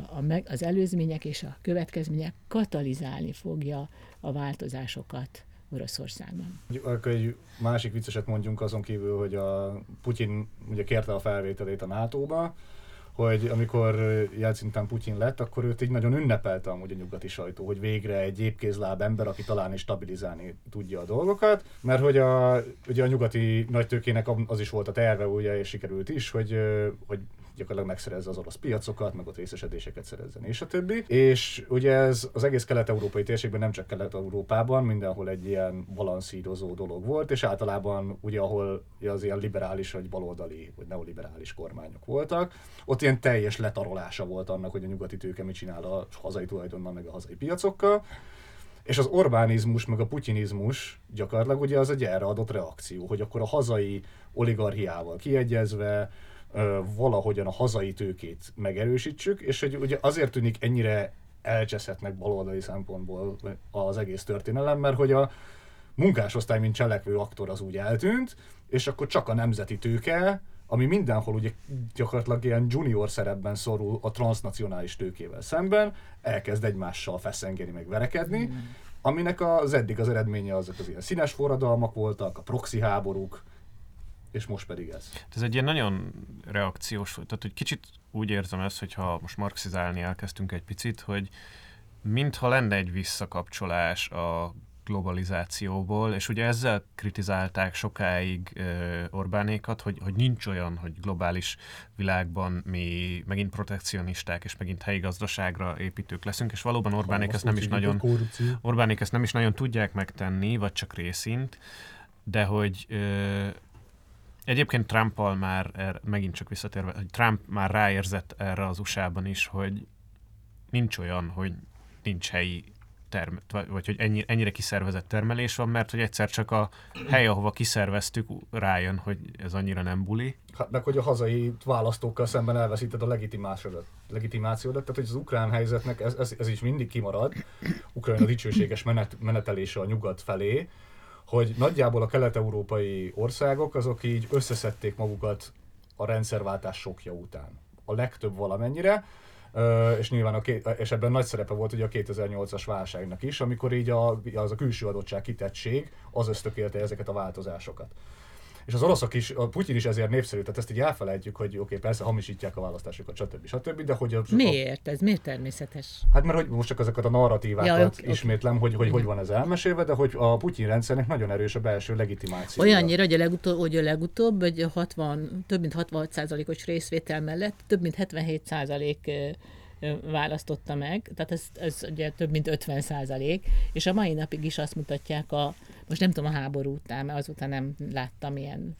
az előzmények és a következmények katalizálni fogja a változásokat Oroszországban. Akkor egy másik vicceset mondjunk azon kívül, hogy a Putyin ugye kérte a felvételét a NATO-ba, hogy amikor Jelcin Putyin lett, akkor őt így nagyon ünnepelte amúgy a nyugati sajtó, hogy végre egy épkézláb ember, aki talán is stabilizálni tudja a dolgokat, mert hogy ugye a nyugati nagytőkének az is volt a terve, ugye, és sikerült is, hogy gyakorlatilag megszerezze az orosz piacokat, meg ott részesedéseket szerezzen, és a többi. És ugye ez az egész kelet-európai térségben, nem csak Kelet-Európában, mindenhol egy ilyen balanszírozó dolog volt, és általában ugye ahol az ilyen liberális, vagy baloldali, vagy neoliberális kormányok voltak, ott ilyen teljes letarolása volt annak, hogy a nyugati tőke mit csinál a hazai tulajdonnal, meg a hazai piacokkal. És az orbánizmus, meg a putinizmus gyakorlatilag ugye az egy erre adott reakció, hogy akkor a hazai oligarchiával kiegyezve, valahogyan a hazai tőkét megerősítsük, és hogy ugye azért tűnik ennyire elcseszettnek baloldali szempontból az egész történelem, mert hogy a munkásosztály, mint cselekvő aktor az úgy eltűnt, és akkor csak a nemzeti tőke, ami mindenhol ugye gyakorlatilag ilyen junior szerepben szorul a transnacionális tőkével szemben, elkezd egymással feszengeni, meg verekedni, aminek az eddig az eredménye azok az ilyen színes forradalmak voltak, a proxy háborúk, és most pedig ez. Ez egy ilyen nagyon reakciós, tehát hogy kicsit úgy érzem ezt, hogyha most marxizálni elkezdtünk egy picit, hogy mintha lenne egy visszakapcsolás a globalizációból, és ugye ezzel kritizálták sokáig Orbánékat, hogy nincs olyan, hogy globális világban mi megint protekcionisták, és megint helyi gazdaságra építők leszünk, és valóban Orbánék ezt nem is nagyon tudják megtenni, vagy csak részint, de hogy... Egyébként Trumpal már, megint csak visszatérve, hogy Trump már ráérzett erre az USA-ban is, hogy nincs olyan, hogy nincs helyi termelés, vagy hogy ennyire kiszervezett termelés van, mert hogy egyszer csak a hely, ahova kiszerveztük, rájön, hogy ez annyira nem buli. Hát meg, hogy a hazai választókkal szemben elveszíted a legitimációdat, tehát hogy az ukrán helyzetnek ez is mindig kimarad, Ukrajna dicsőséges menetelése a nyugat felé, hogy nagyjából a kelet-európai országok, azok így összeszedték magukat a rendszerváltás sokja után. A legtöbb valamennyire, és nyilván és ebben nagy szerepe volt ugye a 2008-as válságnak is, amikor így az a külső adottság, kitettség, az ösztökélte ezeket a változásokat. És az oroszok is, a Putyin is ezért népszerű, tehát ezt így elfelejtjük, hogy oké, persze hamisítják a választásokat, stb. De hogy miért? Ez miért természetes? Hát mert hogy most csak ezeket a narratívákat ismétlem, hogy van ez elmesélve, de hogy a Putyin rendszernek nagyon erős a belső legitimáció. Olyannyira, hogy a legutóbb, hogy több mint 66%-os részvétel mellett több mint 77% választotta meg, tehát ez ugye több mint 50%, és a mai napig is azt mutatják most nem tudom a háború után, mert azóta nem láttam ilyen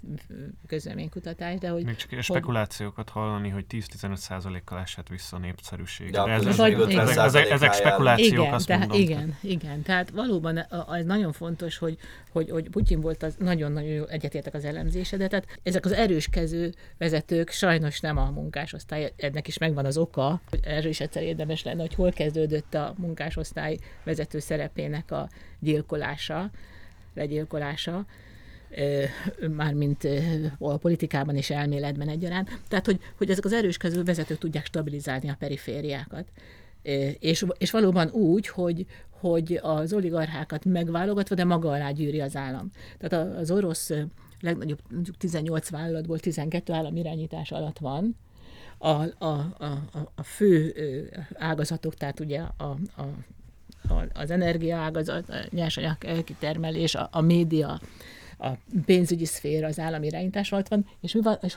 közleménykutatást, de hogy... Még csak spekulációkat hallani, hogy 10-15%-kal esett vissza a népszerűség. De ezek spekulációk, igen, azt mondom. Igen, tehát valóban az nagyon fontos, hogy Putyin volt, az nagyon-nagyon egyetértek az elemzése, de tehát ezek az erőskező vezetők sajnos nem a munkásosztály, ennek is megvan az oka, hogy erről is egyszer érdemes lenne, hogy hol kezdődött a munkásosztály vezető szerepének a legyilkolása, mármint a politikában és elméletben egyaránt. Tehát, hogy ezek az erőskező vezetők tudják stabilizálni a perifériákat. És valóban úgy, hogy az oligarchákat megválogatva, de maga alá gyűri az állam. Tehát az orosz legnagyobb 18 vállalatból 12 állam irányítás alatt van. A fő ágazatok, tehát ugye az energiaágazat, a nyersanyag kitermelés, a média, a pénzügyi szféra, az állami irányítás alatt van, és mi van, és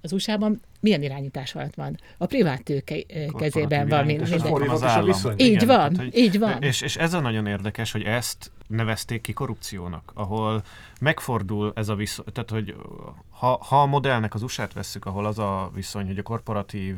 az USA-ban milyen irányítás alatt van? A privát tőke kezében van minden. Az állam. Így van. És ez a nagyon érdekes, hogy ezt nevezték ki korrupciónak, ahol megfordul ez a viszony, tehát hogy ha a modellnek az USA-t vesszük, ahol az a viszony, hogy a korporatív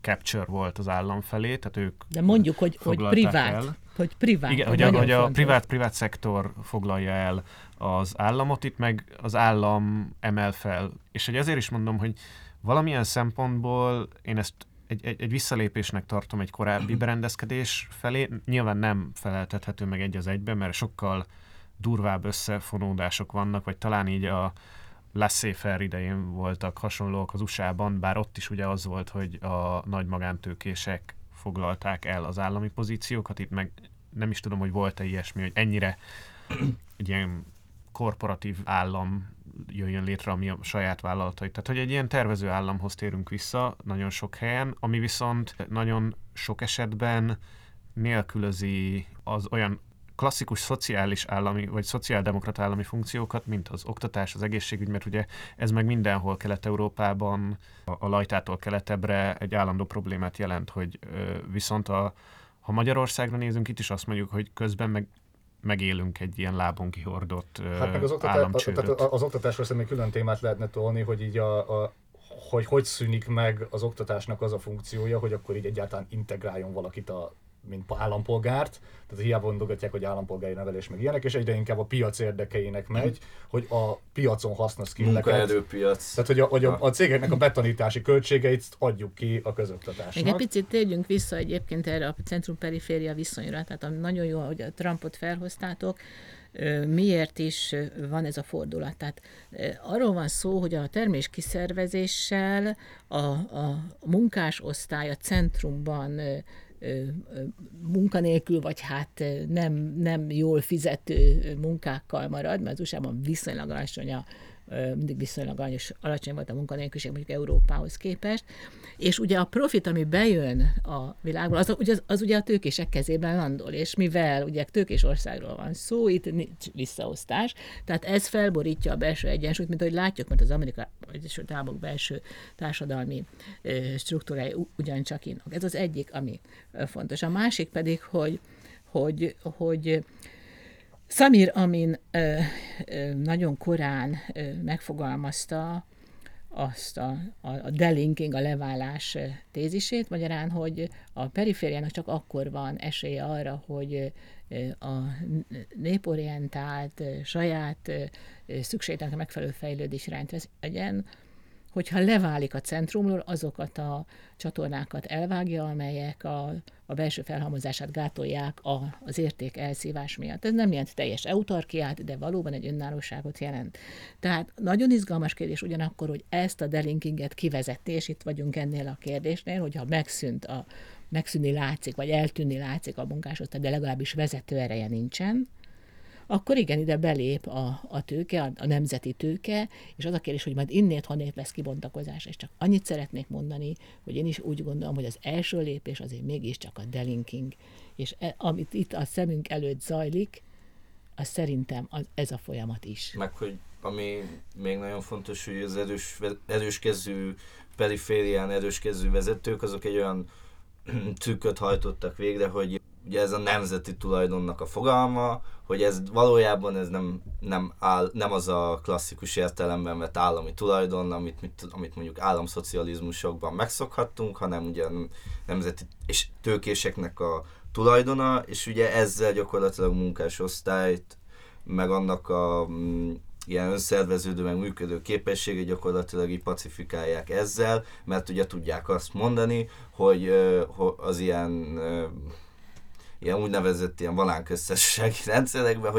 capture volt az állam felé, tehát ők. De mondjuk, hogy privát. El. Hogy privát. Igen, hogy a privát szektor foglalja el az államot, itt meg az állam emel fel. És hogy ezért is mondom, hogy valamilyen szempontból én ezt egy visszalépésnek tartom egy korábbi berendezkedés felé. Nyilván nem feleltethető meg egy az egyben, mert sokkal durvább összefonódások vannak, vagy talán így a laissez-faire idején voltak hasonlók az USA-ban, bár ott is ugye az volt, hogy a nagy magántőkések foglalták el az állami pozíciókat. Itt meg nem is tudom, hogy volt-e ilyesmi, hogy ennyire egy ilyen korporatív állam jöjjön létre, ami a saját vállalatait. Tehát, hogy egy ilyen tervező államhoz térünk vissza nagyon sok helyen, ami viszont nagyon sok esetben nélkülözi az olyan klasszikus szociális állami, vagy szociáldemokrata állami funkciókat, mint az oktatás, az egészségügy, mert ugye ez meg mindenhol Kelet-Európában, a lajtától keletebbre egy állandó problémát jelent, hogy viszont ha Magyarországra nézünk, itt is azt mondjuk, hogy közben megélünk egy ilyen lábon kihordott államcsődöt. Az oktatásról szerintem külön témát lehetne tolni, hogy így hogy szűnik meg az oktatásnak az a funkciója, hogy akkor így egyáltalán integráljon valakit mint állampolgárt, tehát hiába mondogatják, hogy állampolgári nevelés meg ilyenek, és egyre inkább a piac érdekeinek megy, hogy a piacon hasznos skilleket. Munkaerőpiac. Tehát, hogy a cégeknek a betanítási költségeit adjuk ki a közoktatásnak. Egy picit térjünk vissza egyébként erre a centrum-periféria viszonyra, tehát nagyon jó, hogy a Trumpot felhoztátok. Miért is van ez a fordulat? Tehát arról van szó, hogy a termés kiszervezéssel a munkásosztály a centrumban munkanélkül, vagy hát nem jól fizető munkákkal marad, mert az USA-ban mindig viszonylag alacsony volt a munkanélküliség, mondjuk Európához képest, és ugye a profit, ami bejön a világból, az ugye a tőkések kezében landol, és mivel ugye tőkés országról van szó, itt nincs visszaosztás, tehát ez felborítja a belső egyensúlyt, mint ahogy látjuk, mert az Egyesült Államok belső társadalmi struktúrája ugyancsak innak. Ez az egyik, ami fontos. A másik pedig, hogy Szamir Amin nagyon korán megfogalmazta azt a delinking, a leválás tézisét, magyarán, hogy a perifériának csak akkor van esélye arra, hogy a néporientált, saját szükségnek megfelelő fejlődés irányt vegyen, hogyha leválik a centrumról, azokat a csatornákat elvágja, amelyek a belső felhalmozását gátolják az érték elszívás miatt. Ez nem jelent teljes eutarkiát, de valóban egy önállóságot jelent. Tehát nagyon izgalmas kérdés ugyanakkor, hogy ezt a delinkinget kivezetni, és itt vagyunk ennél a kérdésnél, hogyha megszűnni látszik, vagy eltűnni látszik a munkásosztály, de legalábbis vezető ereje nincsen, akkor igen, ide belép a tőke, a nemzeti tőke, és az a kérdés, hogy majd innét honnét lesz kibontakozás, és csak annyit szeretnék mondani, hogy én is úgy gondolom, hogy az első lépés azért mégiscsak a delinking, és amit itt a szemünk előtt zajlik, az szerintem ez a folyamat is. Meg hogy ami még nagyon fontos, hogy az erőskező periférián erőskező vezetők, azok egy olyan trükköt hajtottak végre, hogy ugye ez a nemzeti tulajdonnak a fogalma, hogy ez valójában ez nem az a klasszikus értelemben vett állami tulajdon, amit mondjuk államszocializmusokban megszokhattunk, hanem ugye nemzeti és tőkéseknek a tulajdona, és ugye ezzel gyakorlatilag munkásosztályt, meg annak a ilyen önszerveződő, meg működő képessége gyakorlatilag így pacifikálják ezzel, mert ugye tudják azt mondani, hogy az ilyen úgynevezett ilyen valánköztársasági rendszerekben,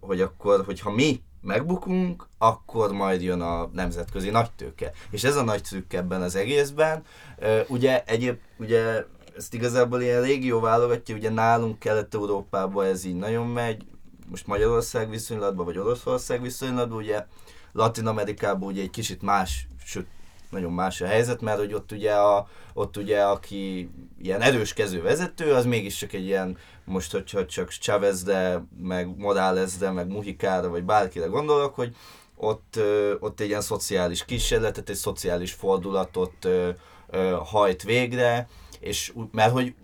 hogy akkor, hogyha mi megbukunk, akkor majd jön a nemzetközi nagytőke. És ez a nagy trükk ebben az egészben, ugye ezt igazából ilyen régió válogatja, ugye nálunk Kelet-Európában ez így nagyon megy, most Magyarország viszonylatban, vagy Oroszország viszonylatban, ugye Latin-Amerikában ugye egy kicsit más, sőt, nagyon más a helyzet, mert hogy ott ugye aki ilyen erőskező vezető, az mégiscsak egy ilyen, most hogyha csak Chávezre, meg Moralesre, meg Mujikára, vagy bárkire gondolok, hogy ott egy ilyen szociális kísérletet, egy szociális fordulatot hajt végre, és mert hogy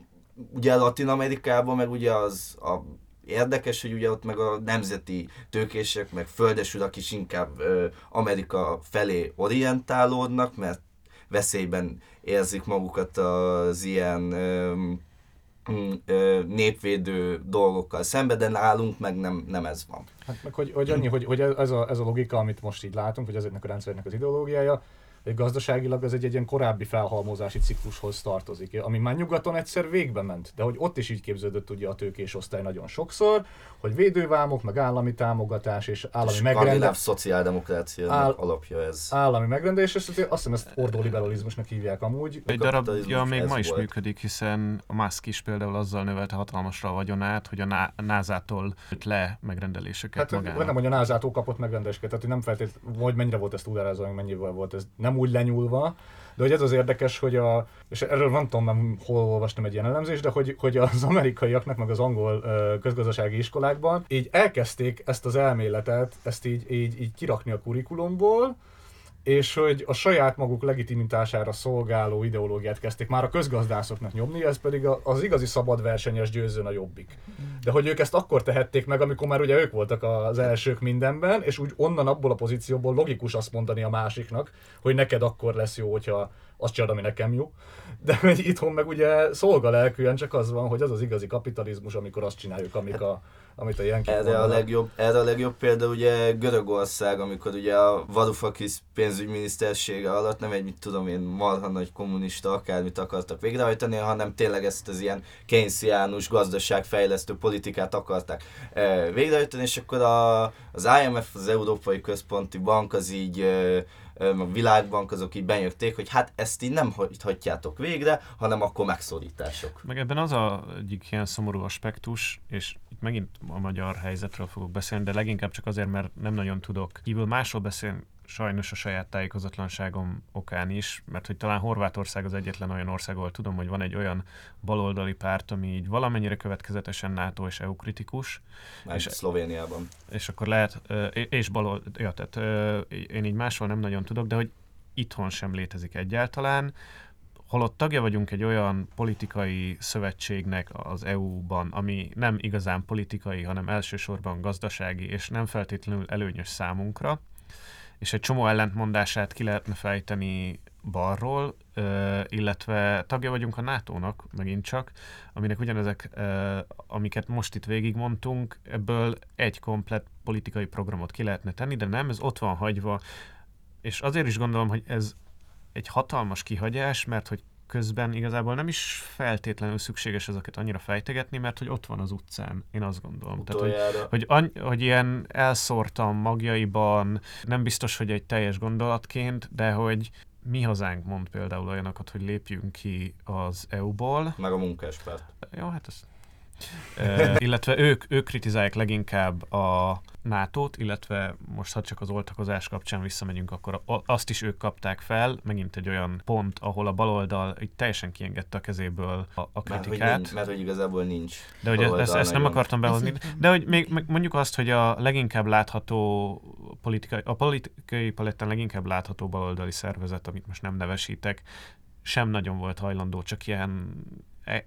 ugye Latin-Amerikában meg ugye az a érdekes, hogy ugye ott meg a nemzeti tőkések, meg földesurak is inkább Amerika felé orientálódnak, mert veszélyben érzik magukat az ilyen népvédő dolgokkal szemben, de nálunk meg nem ez van. Hát meg hogy annyi, hogy ez a logika, amit most így látunk, hogy ezeknek a rendszernek az ideológiája, gazdaságilag ez egy ilyen korábbi felhalmozási ciklushoz tartozik, ami már nyugaton egyszer végbe ment, de hogy ott is így képződött ugye a tőkés osztály nagyon sokszor, hogy védővámok, meg állami támogatás és állami megrendelés. Szociáldemokráciának alapja ez. Állami megrendelés, és azt hiszem ezt ordoliberalizmusnak hívják amúgy. Egy darabja még ma is volt. Működik, hiszen a Musk is például azzal növelte hatalmasra a vagyonát, hogy a NASA-tól jött le megrendeléseket magának. Hát nem, hogy a NASA-tól kapott megrendeléseket, tehát nem feltétlenül, hogy mennyire volt ez túlárázva, mennyivel volt ez. Nem úgy lenyúlva, de hogy ez az érdekes, hogy és erről nem tudom, hol olvastam egy ilyen elemzést, de hogy az amerikaiaknak, meg az angol közgazdasági iskolákban így elkezdték ezt az elméletet, ezt így kirakni a kurikulumból, és hogy a saját maguk legitimitására szolgáló ideológiát kezdték már a közgazdászoknak nyomni, ez pedig az igazi szabad versenyes győzőn a jobbik. De hogy ők ezt akkor tehették meg, amikor már ugye ők voltak az elsők mindenben, és úgy onnan abból a pozícióból logikus azt mondani a másiknak, hogy neked akkor lesz jó, hogyha azt csinálod, ami nekem jó. De hogy itthon meg ugye szolgalelkűen csak az van, hogy az az igazi kapitalizmus, amikor azt csináljuk, amit a ilyenként mondanak. Erre a legjobb példa ugye Görögország, amikor ugye a Varoufakis pénzügyminisztersége alatt nem egy, mit tudom én, marha nagy kommunista akármit akartak végrehajtani, hanem tényleg ezt az ilyen keynesiánus gazdaságfejlesztő politikát akarták végrehajtani, és akkor az IMF, az Európai Központi Bank az így a Világbank, azok így benyögték, hogy hát ezt így nem hagyhatjátok végre, hanem akkor megszorítások. Meg ebben az egyik ilyen szomorú aspektus, és itt megint a magyar helyzetről fogok beszélni, de leginkább csak azért, mert nem nagyon tudok kívül másról beszélni, sajnos a saját tájékozatlanságom okán is, mert hogy talán Horvátország az egyetlen olyan ország, ahol tudom, hogy van egy olyan baloldali párt, ami így valamennyire következetesen NATO és EU kritikus. És Szlovéniában. És akkor lehet, és baloldali, ja, tehát én így máshol nem nagyon tudok, de hogy itthon sem létezik egyáltalán, holott tagja vagyunk egy olyan politikai szövetségnek az EU-ban, ami nem igazán politikai, hanem elsősorban gazdasági, és nem feltétlenül előnyös számunkra, és egy csomó ellentmondását ki lehetne fejteni balról, illetve tagja vagyunk a NATO-nak megint csak, aminek ugyanezek, amiket most itt végigmondtunk, ebből egy komplett politikai programot ki lehetne tenni, de nem, ez ott van hagyva, és azért is gondolom, hogy ez egy hatalmas kihagyás, mert hogy közben igazából nem is feltétlenül szükséges ezeket annyira fejtegetni, mert hogy ott van az utcán, én azt gondolom. Utoljára. Tehát, hogy ilyen elszórtam magjaiban, nem biztos, hogy egy teljes gondolatként, de hogy Mi Hazánk mond például olyanokat, hogy lépjünk ki az EU-ból. Meg a Munkáspárt. Jó, hát ez... Illetve ők kritizálják leginkább a NATO-t, illetve most ha csak az oltakozás kapcsán visszamegyünk, akkor azt is ők kapták fel, megint egy olyan pont, ahol a baloldal így teljesen kiengedte a kezéből a kritikát. Mert hogy igazából nincs. De hogy ezt nem akartam behozni. De hogy még mondjuk azt, hogy a leginkább látható politikai palettán leginkább látható baloldali szervezet, amit most nem nevesítek, sem nagyon volt hajlandó, csak ilyen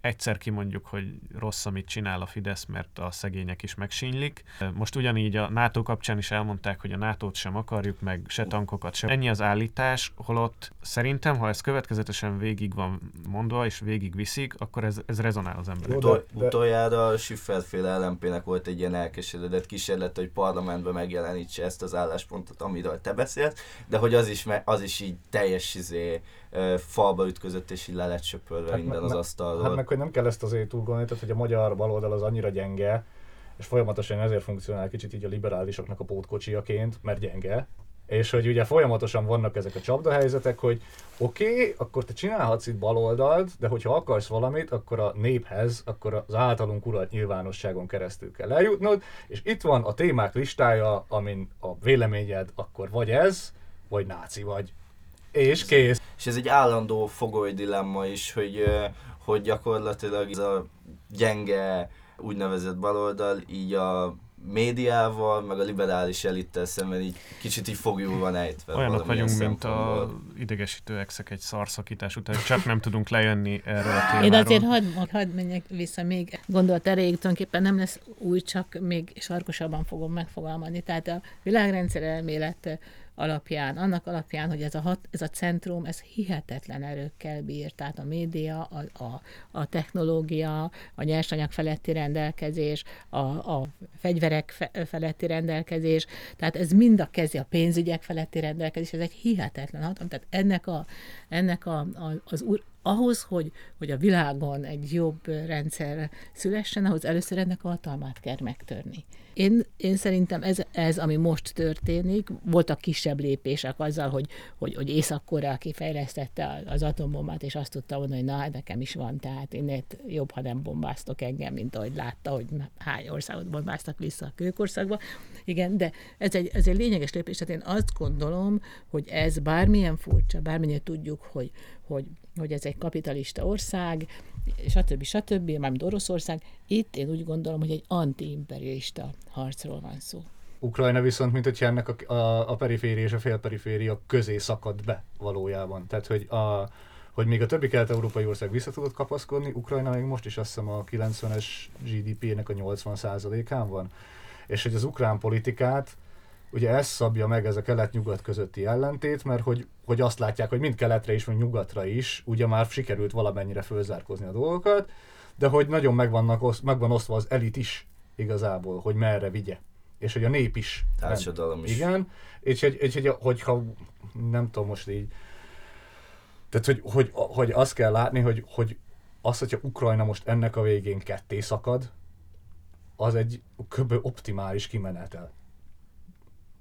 egyszer kimondjuk, hogy rossz, amit csinál a Fidesz, mert a szegények is megsínylik. Most ugyanígy a NATO kapcsán is elmondták, hogy a NATO-t sem akarjuk, meg se tankokat sem. Ennyi az állítás, holott szerintem, ha ez következetesen végig van mondva, és végig viszik, akkor ez rezonál az emberek. Utoljára a Schiffer-féle ellenpének volt egy ilyen elkeseredett kísérlet, hogy parlamentben megjelenítse ezt az álláspontot, amiről te beszélsz, de hogy az is így teljes falba ütközött, és így le lett söpölve hát minden az asztalról. Hát meg, hogy nem kell ezt azért túl gondolni, tehát hogy a magyar baloldal az annyira gyenge, és folyamatosan ezért funkcionál kicsit így a liberálisoknak a pótkocsiaként, mert gyenge. És hogy ugye folyamatosan vannak ezek a csapdahelyzetek, hogy oké, akkor te csinálhatsz itt baloldalt, de hogyha akarsz valamit, akkor a néphez, akkor az általunk uralt nyilvánosságon keresztül kell eljutnod, és itt van a témák listája, amin a véleményed akkor vagy ez, vagy náci vagy. És kész. És ez egy állandó fogoly dilemma is, hogy gyakorlatilag ez a gyenge úgynevezett baloldal így a médiával, meg a liberális elittel szemben így kicsit így fogjul van ejtve. Olyanok vagyunk, mint az idegesítő exek egy szarszakítás után, csak nem tudunk lejönni erről a témáról. Én azért hadd menjek vissza még gondolat erejéig, tulajdonképpen nem lesz új, csak még sarkosabban fogom megfogalmazni. Tehát a világrendszer elmélet alapján, annak alapján, hogy ez a centrum, ez hihetetlen erőkkel bír, tehát a média, a technológia, a nyersanyag feletti rendelkezés, a fegyverek feletti rendelkezés, tehát ez mind a kezi, a pénzügyek feletti rendelkezés, ez egy hihetetlen hatalom, tehát ahhoz, hogy a világon egy jobb rendszer szülessen, ahhoz először ennek a hatalmát kell megtörni. Én szerintem ez, ami most történik, voltak kisebb lépések azzal, hogy Észak-Korea kifejlesztette az atombombát, és azt tudta mondani, hogy na, nekem is van, tehát innét jobb, ha nem bombáztok engem, mint ahogy látta, hogy hány országot bombáztak vissza a kőkorszakba. Igen, de ez egy lényeges lépés, tehát én azt gondolom, hogy ez bármilyen furcsa, bármilyen tudjuk, hogy ez egy kapitalista ország, stb. Mármint Oroszország. Itt én úgy gondolom, hogy egy antiimperialista harcról van szó. Ukrajna viszont, mint hogyha ennek a periféria és a félperiféria közé szakad be valójában. Tehát, hogy még a többi kelet-európai ország vissza tudott kapaszkodni, Ukrajna még most is azt hiszem a 90-es GDP-nek a 80%-án van. És hogy az ukrán politikát, ugye ez szabja meg ez a kelet-nyugat közötti ellentét, mert hogy azt látják, hogy mind keletre is, vagy nyugatra is, ugye már sikerült valamennyire fölzárkózni a dolgokat, de hogy nagyon megvan osztva az elit is igazából, hogy merre vigye. És hogy a nép is. Társadalom is. Igen, és hogyha nem tudom most így, tehát hogy azt kell látni, hogy az, hogyha Ukrajna most ennek a végén ketté szakad, az egy kb. Optimális kimenetel.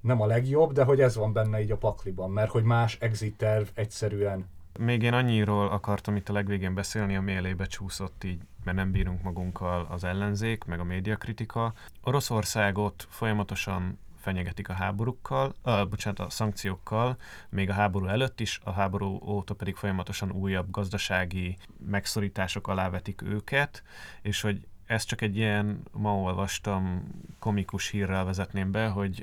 Nem a legjobb, de hogy ez van benne így a pakliban, mert hogy más exit terv egyszerűen. Még én annyiról akartam itt a legvégén beszélni, ami elébe csúszott így, mert nem bírunk magunkkal az ellenzék, meg a médiakritika. Oroszországot folyamatosan fenyegetik a háborúkkal, a szankciókkal, még a háború előtt is, a háború óta pedig folyamatosan újabb gazdasági megszorítások alá vetik őket, és hogy ezt csak egy ilyen, ma olvastam, komikus hírrel vezetném be, hogy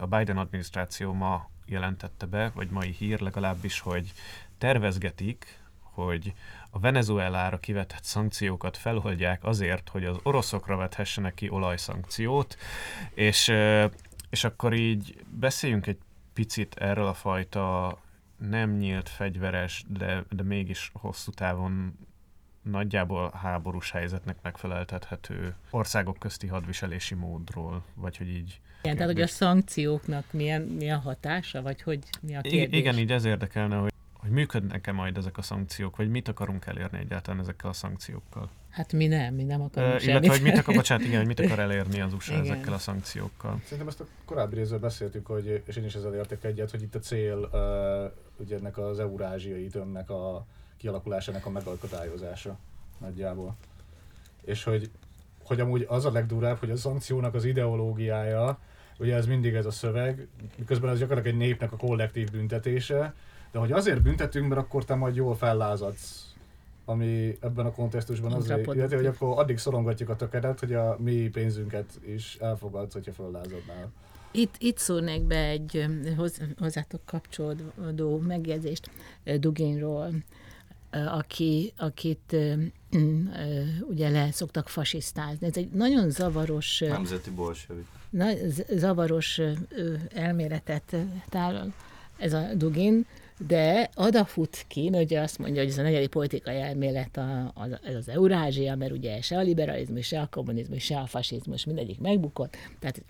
a Biden adminisztráció ma jelentette be, vagy mai hír legalábbis, hogy tervezgetik, hogy a Venezuelára kivetett szankciókat feloldják azért, hogy az oroszokra vethessenek ki olajszankciót, és akkor így beszéljünk egy picit erről a fajta nem nyílt fegyveres, de mégis hosszú távon nagyjából háborús helyzetnek megfeleltethető országok közti hadviselési módról, vagy hogy így... Igen, tehát hogy a szankcióknak milyen hatása, vagy hogy mi a kérdés? Igen, így ez érdekelne, hogy működnek-e majd ezek a szankciók, vagy mit akarunk elérni egyáltalán ezekkel a szankciókkal? Hát mi nem akarunk semmit. Illetve, hogy mit akar elérni az USA ezekkel a szankciókkal? Szerintem ezt a korábbi részről beszéltük, hogy, és én is ezzel értek egyet, hogy itt a cél ugye ennek az eurázsiai tömnek a kialakulásának a megakadályozása nagyjából. És hogy hogy amúgy az a legdurább, hogy a szankciónak az ideológiája, ugye ez mindig ez a szöveg, miközben ez gyakorlatilag egy népnek a kollektív büntetése, de hogy azért büntetünk, mert akkor te majd jól fellázadsz, ami ebben a kontextusban azért illeti, hogy akkor addig szorongatjuk a tökedet, hogy a mi pénzünket is elfogadsz, hogyha föllázadnál. Itt szólnék be egy hozzátok kapcsolódó megjegyzést Duginról, akit ugye le szoktak fasisztázni. Ez egy nagyon zavaros... Nemzeti bolsevik. Zavaros elméletet tárol ez a Dugin, de odafut ki, mert ugye azt mondja, hogy ez a negyedik politikai elmélet ez az Eurázsia, mert ugye se a liberalizmus, se a kommunizmus, se a fasizmus, mindegyik megbukott. Tehát,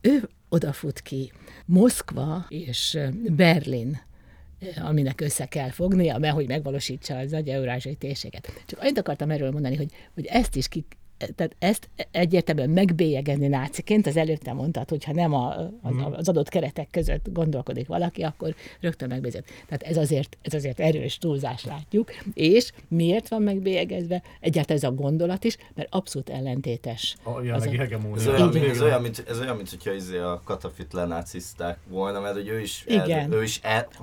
ő odafut ki Moszkva és Berlin, aminek össze kell fognia, mert hogy megvalósítsa az nagy eurázsiai térséget. Csak annyit akartam erről mondani, hogy ezt is tehát ezt egyértelműen megbélyegezni náciként, az előbb te mondtad, hogyha nem az adott keretek között gondolkodik valaki, akkor rögtön megbélyegzett. Tehát ez azért erős túlzás, látjuk, és miért van megbélyegezve? Egyáltalán ez a gondolat is, mert abszolút ellentétes. Ez olyan, mint hogyha a Kadhafit lenácizták volna, mert hogy ő is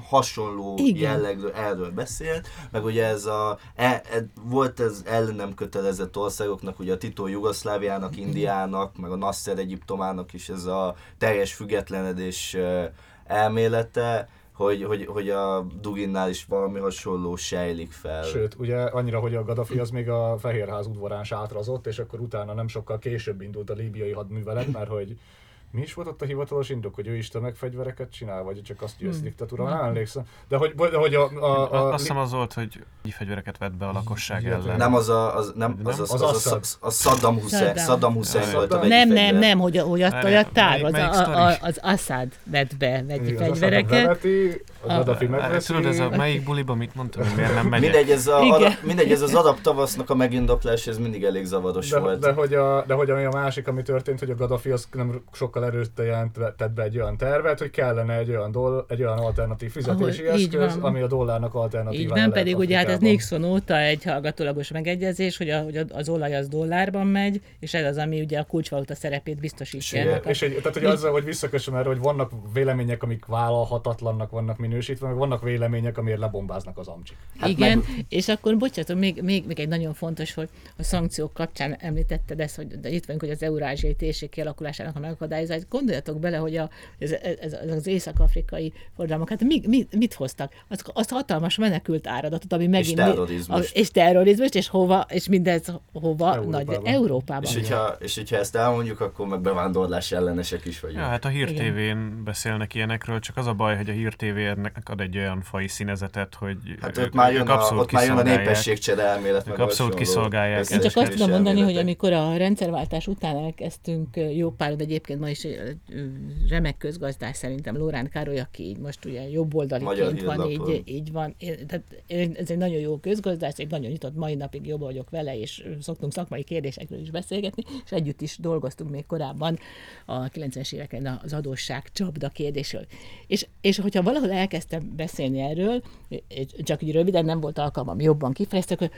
hasonló jellegű erről beszélt, meg ugye volt ez ellenem kötelezett országoknak, ugye a Tito Jugoszláviának, Indiának, meg a Nasser Egyiptomának is ez a teljes függetlenedés elmélete, hogy a Duginnál is valami hasonló sejlik fel. Sőt, ugye annyira, hogy a Gadafi az még a Fehérház udvarán sátrazott, és akkor utána nem sokkal később indult a líbiai hadművelet, mert hogy mi is volt ott a hivatalos indok, hogy ő is tömegfegyvereket csinál, vagy csak azt győz diktatúra, nem emlékszem. De hogy azt hiszem az volt, hogy fegyvereket vett be a lakosság ellen. Nem az a Saddam Hussein. Saddam Hussein volt a vegyfegyver. Nem, hogy olyat tárgy. Az Assad vett be vegyfegyvereket. Tudod, ez a melyik buliba mit mondtam, hogy miért nem megyek? Mindegy, ez az arab tavasznak a megindoklás, ez mindig elég zavaros volt. De hogy a másik, ami történt, hogy a Gaddafi az nem sokkal erőteljesen tett be egy olyan tervet, hogy kellene egy olyan alternatív fizetési eszköz, ami a dollárnak alternatíván. Nem pedig ugye hát ez Nixon óta egy hallgatólagos megegyezés, hogy az olaj az dollárban megy, és ez az, ami ugye a kulcsvaluta szerepét biztosítja. Tehát hogy azzal, hogy visszakössöm erre, hogy vannak vélemények, amik vállalhatatlannak vannak minősítve, meg vannak vélemények, amiért lebombáznak az amcsik. Hát igen, és akkor bocsánat, még egy nagyon fontos, hogy a szankciók kapcsán említetted ezt, hogy itt vagyunk, hogy az eurázsiai térség kialakulásának a megakadályozása. Gondoljatok bele, hogy az észak-afrikai forradalmak, hát mit hoztak? Az hatalmas menekült áradatot, ami megint... És terrorizmust, és hova, és mindez hova? Európában. És hogyha ezt elmondjuk, akkor meg bevándorlás ellenesek is vagyunk. Ja, hát a Hír TV-n beszélnek ilyenekről, csak az a baj, hogy a Hír TV-nek ad egy olyan fai színezetet, hogy hát ott már jön a népességcsere elmélet. Ők abszolút kiszolgálják. Én csak azt tudom mondani, hogy amikor a rendszerváltás után elkezdtünk jó pár, de egyébként ma is remek közgazdás szerintem Lóránt Károly, aki így most ugye jobboldaliként van, így van. Tehát ez egy nagyon jó közgazdás, egy nagyon nyitott, mai napig jobb vagyok vele, és szoktunk szakmai kérdésekről is beszélgetni, és együtt is dolgoztunk még korábban a 90-es években az adósság csapda kérdésről. És hogyha valahol elkezdtem beszélni erről, csak így röviden nem volt alkalmam jobban kifejeztek, hogy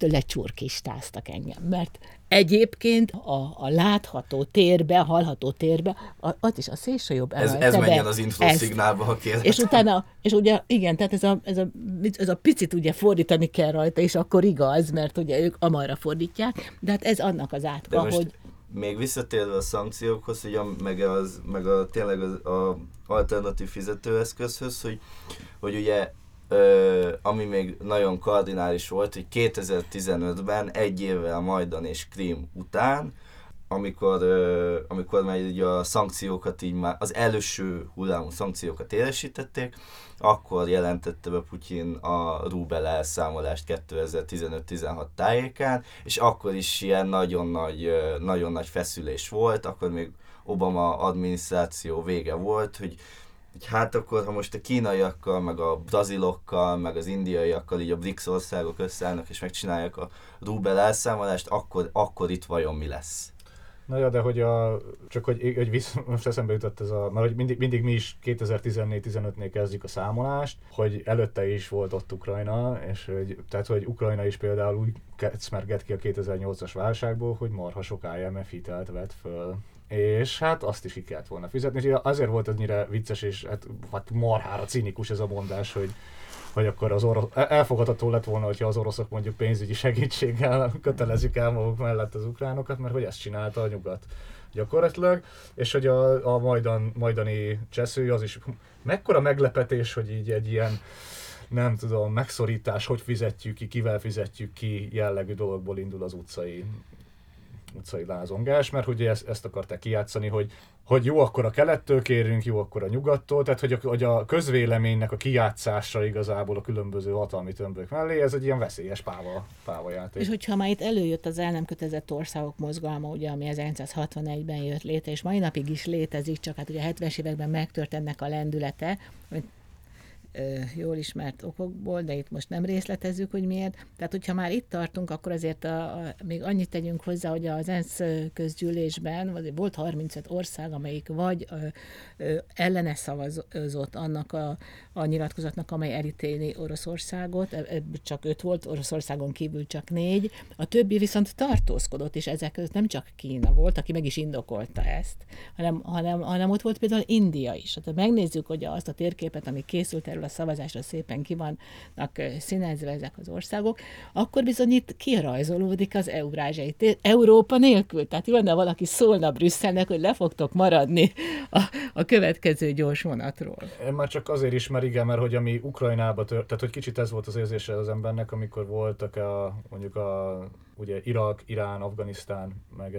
lecsurkistáztak engem, mert egyébként a látható térbe, a hallható térbe, az is a szélső jobb emelte be. Ez menjen az infoszignálba, ha kérdeztem. És utána, és ugye igen, tehát ez a picit ugye fordítani kell rajta, és akkor igaz, mert ugye ők amarra fordítják, de hát ez annak az átka, hogy... Még visszatérve a szankciókhoz, ugye, meg a tényleg az alternatív fizetőeszközhöz, hogy ugye ami még nagyon kardinális volt, hogy 2015-ben, egy évvel Majdan és Krím után, amikor már ugye a szankciókat így már, az első hullámú szankciókat élesítették, akkor jelentette be Putyin a rubel elszámolást 2015-16 tájékán, és akkor is ilyen nagyon nagy feszülés volt, akkor még Obama adminisztráció vége volt, hogy hát akkor, ha most a kínaiakkal, meg a brazilokkal, meg az indiaiakkal, így a BRICS országok összeállnak és megcsinálják a rubel elszámolást, akkor itt vajon mi lesz? Na ja, de hogy csak hogy most eszembe jutott ez a... Mert hogy mindig mi is 2014-15-nél kezdjük a számolást, hogy előtte is volt ott Ukrajna, és tehát hogy Ukrajna is például úgy kecmerget ki a 2008-as válságból, hogy marha sok IMF hitelt vett föl. És hát azt is ki kellett volna fizetni, és azért volt annyira vicces, és hát marhára cinikus ez a mondás, hogy akkor az orosz, elfogadható lett volna, hogyha az oroszok mondjuk pénzügyi segítséggel kötelezik el maguk mellett az ukránokat, mert hogy ezt csinálta a nyugat gyakorlatilag, és hogy a majdani csesző az is mekkora meglepetés, hogy így egy ilyen, nem tudom, megszorítás, hogy fizetjük ki, kivel fizetjük ki jellegű dologból indul az utcai lázongás, mert ugye ezt akarták kijátszani, hogy jó, akkor a kelettől kérünk, jó, akkor a nyugattól, tehát hogy a közvéleménynek a kijátszása igazából a különböző hatalmi tömbök mellé, ez egy ilyen veszélyes pávajáték. És hogyha már itt előjött az el nem kötelezett országok mozgalma, ugye, ami 1961-ben jött létre, és mai napig is létezik, csak hát ugye a 70-es években megtört ennek a lendülete, amit jól ismert okokból, de itt most nem részletezzük, hogy miért. Tehát, hogyha már itt tartunk, akkor azért még annyit tegyünk hozzá, hogy az ENSZ közgyűlésben volt 35 ország, amelyik vagy ellene szavazott annak a nyilatkozatnak, amely elítéli Oroszországot, csak 5 volt, Oroszországon kívül csak 4, a többi viszont tartózkodott, és ezek között nem csak Kína volt, aki meg is indokolta ezt, hanem ott volt például India is. Hát, ha megnézzük, hogy azt a térképet, ami készült erről a szavazásra, szépen ki vannak színezve ezek az országok, akkor bizony itt kirajzolódik az eurázsiai Európa nélkül. Tehát jönne valaki, szólna Brüsszelnek, hogy le fogtok maradni a következő gyors vonatról. Én már csak azért is, mert igen, mert hogy ami Ukrajnába tört, tehát hogy kicsit ez volt az érzése az embernek, amikor voltak ugye Irak, Irán, Afganisztán, meg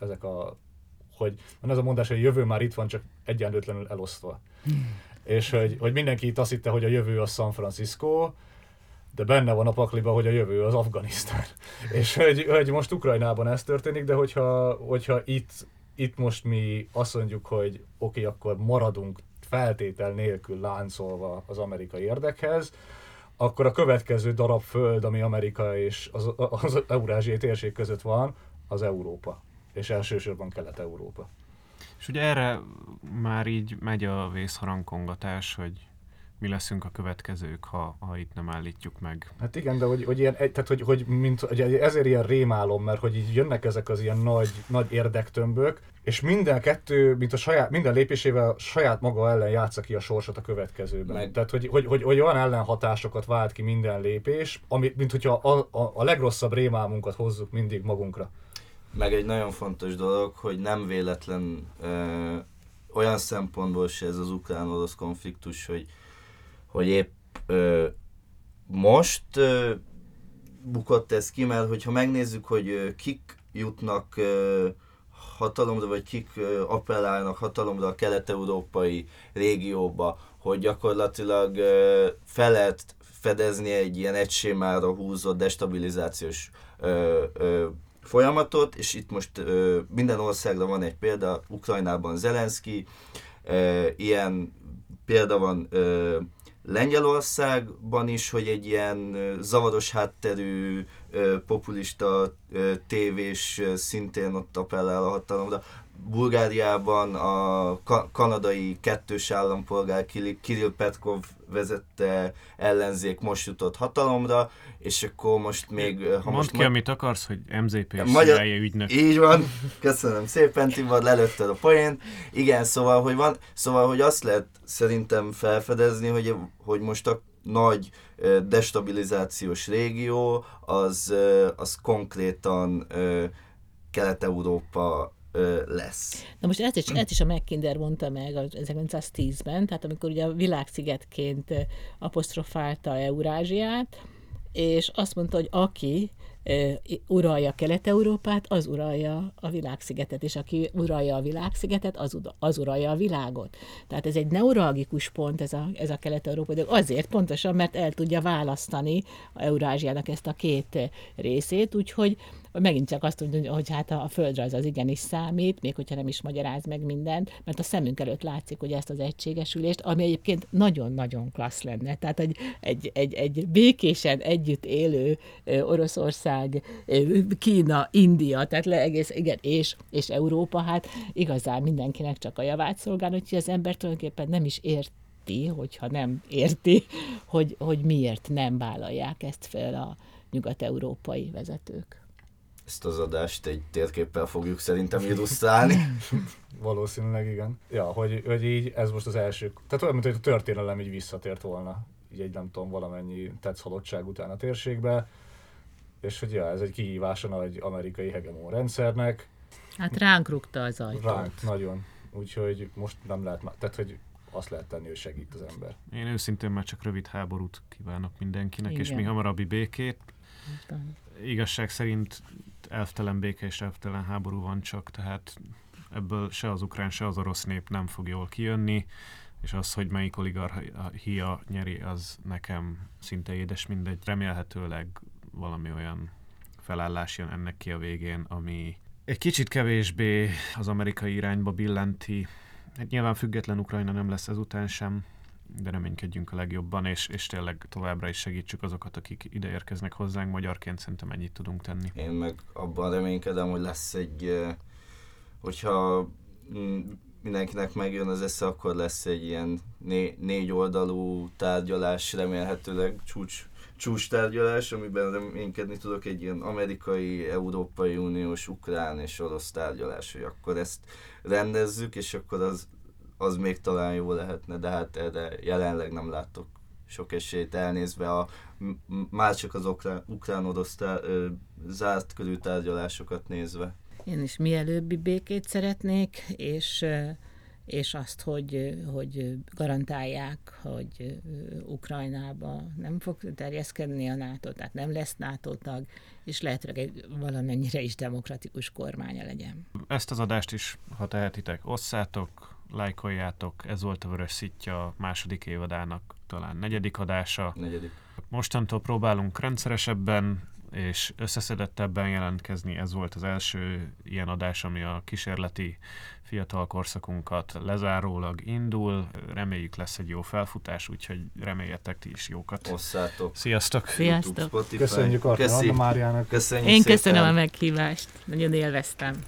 ezek a hogy van az a mondás, hogy a jövő már itt van, csak egyenlőtlenül elosztva. És hogy mindenki itt azt hitte, hogy a jövő az San Francisco, de benne van a pakliba, hogy a jövő az Afganisztán. És hogy most Ukrajnában ez történik, de hogyha itt most mi azt mondjuk, hogy oké, akkor maradunk feltétel nélkül láncolva az amerikai érdekhez, akkor a következő darab föld, ami Amerika és az eurázsiai térség között van, az Európa. És elsősorban Kelet-Európa. És ugye erre már így megy a vészharangkongatás, hogy mi leszünk a következők, ha itt nem állítjuk meg. Hát igen, de hogy ilyen, tehát hogy ezért ilyen rémálom, mert hogy így jönnek ezek az ilyen nagy érdektömbök, és minden kettő, mint a saját, minden lépésével saját maga ellen játsza ki a sorsot a következőben. Meg. Tehát hogy olyan ellenhatásokat vált ki minden lépés, ami, mint hogyha a legrosszabb rémálmunkat hozzuk mindig magunkra. Meg egy nagyon fontos dolog, hogy nem véletlen olyan szempontból se ez az ukrán-orosz konfliktus, hogy épp most bukott ez ki, mert hogyha megnézzük, hogy kik jutnak hatalomra, vagy kik appellálnak hatalomra a kelet-európai régióba, hogy gyakorlatilag fel lehet fedezni egy ilyen egysémára húzott destabilizációs folyamatot, és itt most minden országra van egy példa, Ukrajnában Zelenszkij, ilyen példa van Lengyelországban is, hogy egy ilyen zavaros hátterű, populista tévés szintén ott appellál a hatalomra. Bulgáriában a kanadai kettős állampolgár Kirill Petkov vezette ellenzék most jutott hatalomra, és akkor most még... Mondd ki, amit akarsz, hogy MZP-s szülelje ügynök. Így van, köszönöm szépen, Tibor, lelőtted a poént. Igen, szóval, hogy azt lehet szerintem felfedezni, hogy most a nagy destabilizációs régió, az konkrétan Kelet-Európa lesz. Na most ezt is a Mackinder mondta meg 1910-ben, tehát amikor ugye a világszigetként apostrofálta Eurázsiát, és azt mondta, hogy aki uralja Kelet-Európát, az uralja a világszigetet, és aki uralja a világszigetet, az uralja a világot. Tehát ez egy neuralgikus pont, ez a Kelet-Európa, de azért pontosan, mert el tudja választani a Eurázsiának ezt a két részét, úgyhogy megint csak azt mondja, hogy hát a földrajz az igenis számít, még hogyha nem is magyaráz meg mindent, mert a szemünk előtt látszik, hogy ezt az egységesülést, ami egyébként nagyon-nagyon klassz lenne. Tehát egy békésen együtt élő Oroszország, Kína, India, tehát egész, igen, és Európa, hát igazán mindenkinek csak a javát szolgál, úgyhogy az ember tulajdonképpen nem is érti, hogyha nem érti, hogy miért nem vállalják ezt fel a nyugat-európai vezetők. Ezt az adást egy térképpel fogjuk szerintem illusztrálni. Valószínűleg igen. Ja, hogy így ez most az első, tehát olyan, mint hogy a történelem így visszatért volna, így egy nem tudom, valamennyi tetszhalottság után a térségbe, és hogy ja, ez egy kihívás a nagy amerikai hegemon rendszernek. Hát ránk rúgta az ajtót. Ránk, nagyon. Úgyhogy most nem lehet, tehát hogy azt lehet tenni, hogy segít az ember. Én őszintén már csak rövid háborút kívánok mindenkinek, igen. És mi hamarabbi békét. Aztán. Igazság szerint elvtelen béke és elvtelen háború van csak, tehát ebből se az ukrán, se az orosz nép nem fog jól kijönni, és az, hogy melyik oligarchia nyeri, az nekem szinte édes mindegy. Remélhetőleg valami olyan felállás jön ennek ki a végén, ami egy kicsit kevésbé az amerikai irányba billenti. Hát nyilván független Ukrajna nem lesz ezután sem, de reménykedjünk a legjobban, és tényleg továbbra is segítsük azokat, akik ide érkeznek hozzánk. Magyarként szerintem ennyit tudunk tenni. Én meg abban reménykedem, hogy lesz egy, hogyha mindenkinek megjön az esze, akkor lesz egy ilyen 4 oldalú tárgyalás, remélhetőleg csúcs tárgyalás, amiben reménykedni tudok, egy ilyen amerikai, európai uniós, ukrán és orosz tárgyalás, hogy akkor ezt rendezzük, és akkor az még talán jó lehetne, de hát erre jelenleg nem látok sok esélyt, elnézve már csak az ukrán-orosz zárt körű tárgyalásokat nézve. Én is mielőbbi békét szeretnék, és azt, hogy garantálják, hogy Ukrajnába nem fog terjeszkedni a NATO, tehát nem lesz NATO tag, és lehetőleg valamennyire is demokratikus kormánya legyen. Ezt az adást is, ha tehetitek, osszátok, lájkoljátok, ez volt a Vörös Szitja második évadának talán negyedik adása. Mostantól próbálunk rendszeresebben és összeszedettebben jelentkezni. Ez volt az első ilyen adás, ami a kísérleti fiatal korszakunkat lezárólag indul. Reméljük lesz egy jó felfutás, úgyhogy reméljetek ti is jókat. Osszátok. Sziasztok. Köszönjük Artner Anna Máriának. Köszönjük szépen. Köszönöm a meghívást. Nagyon élveztem.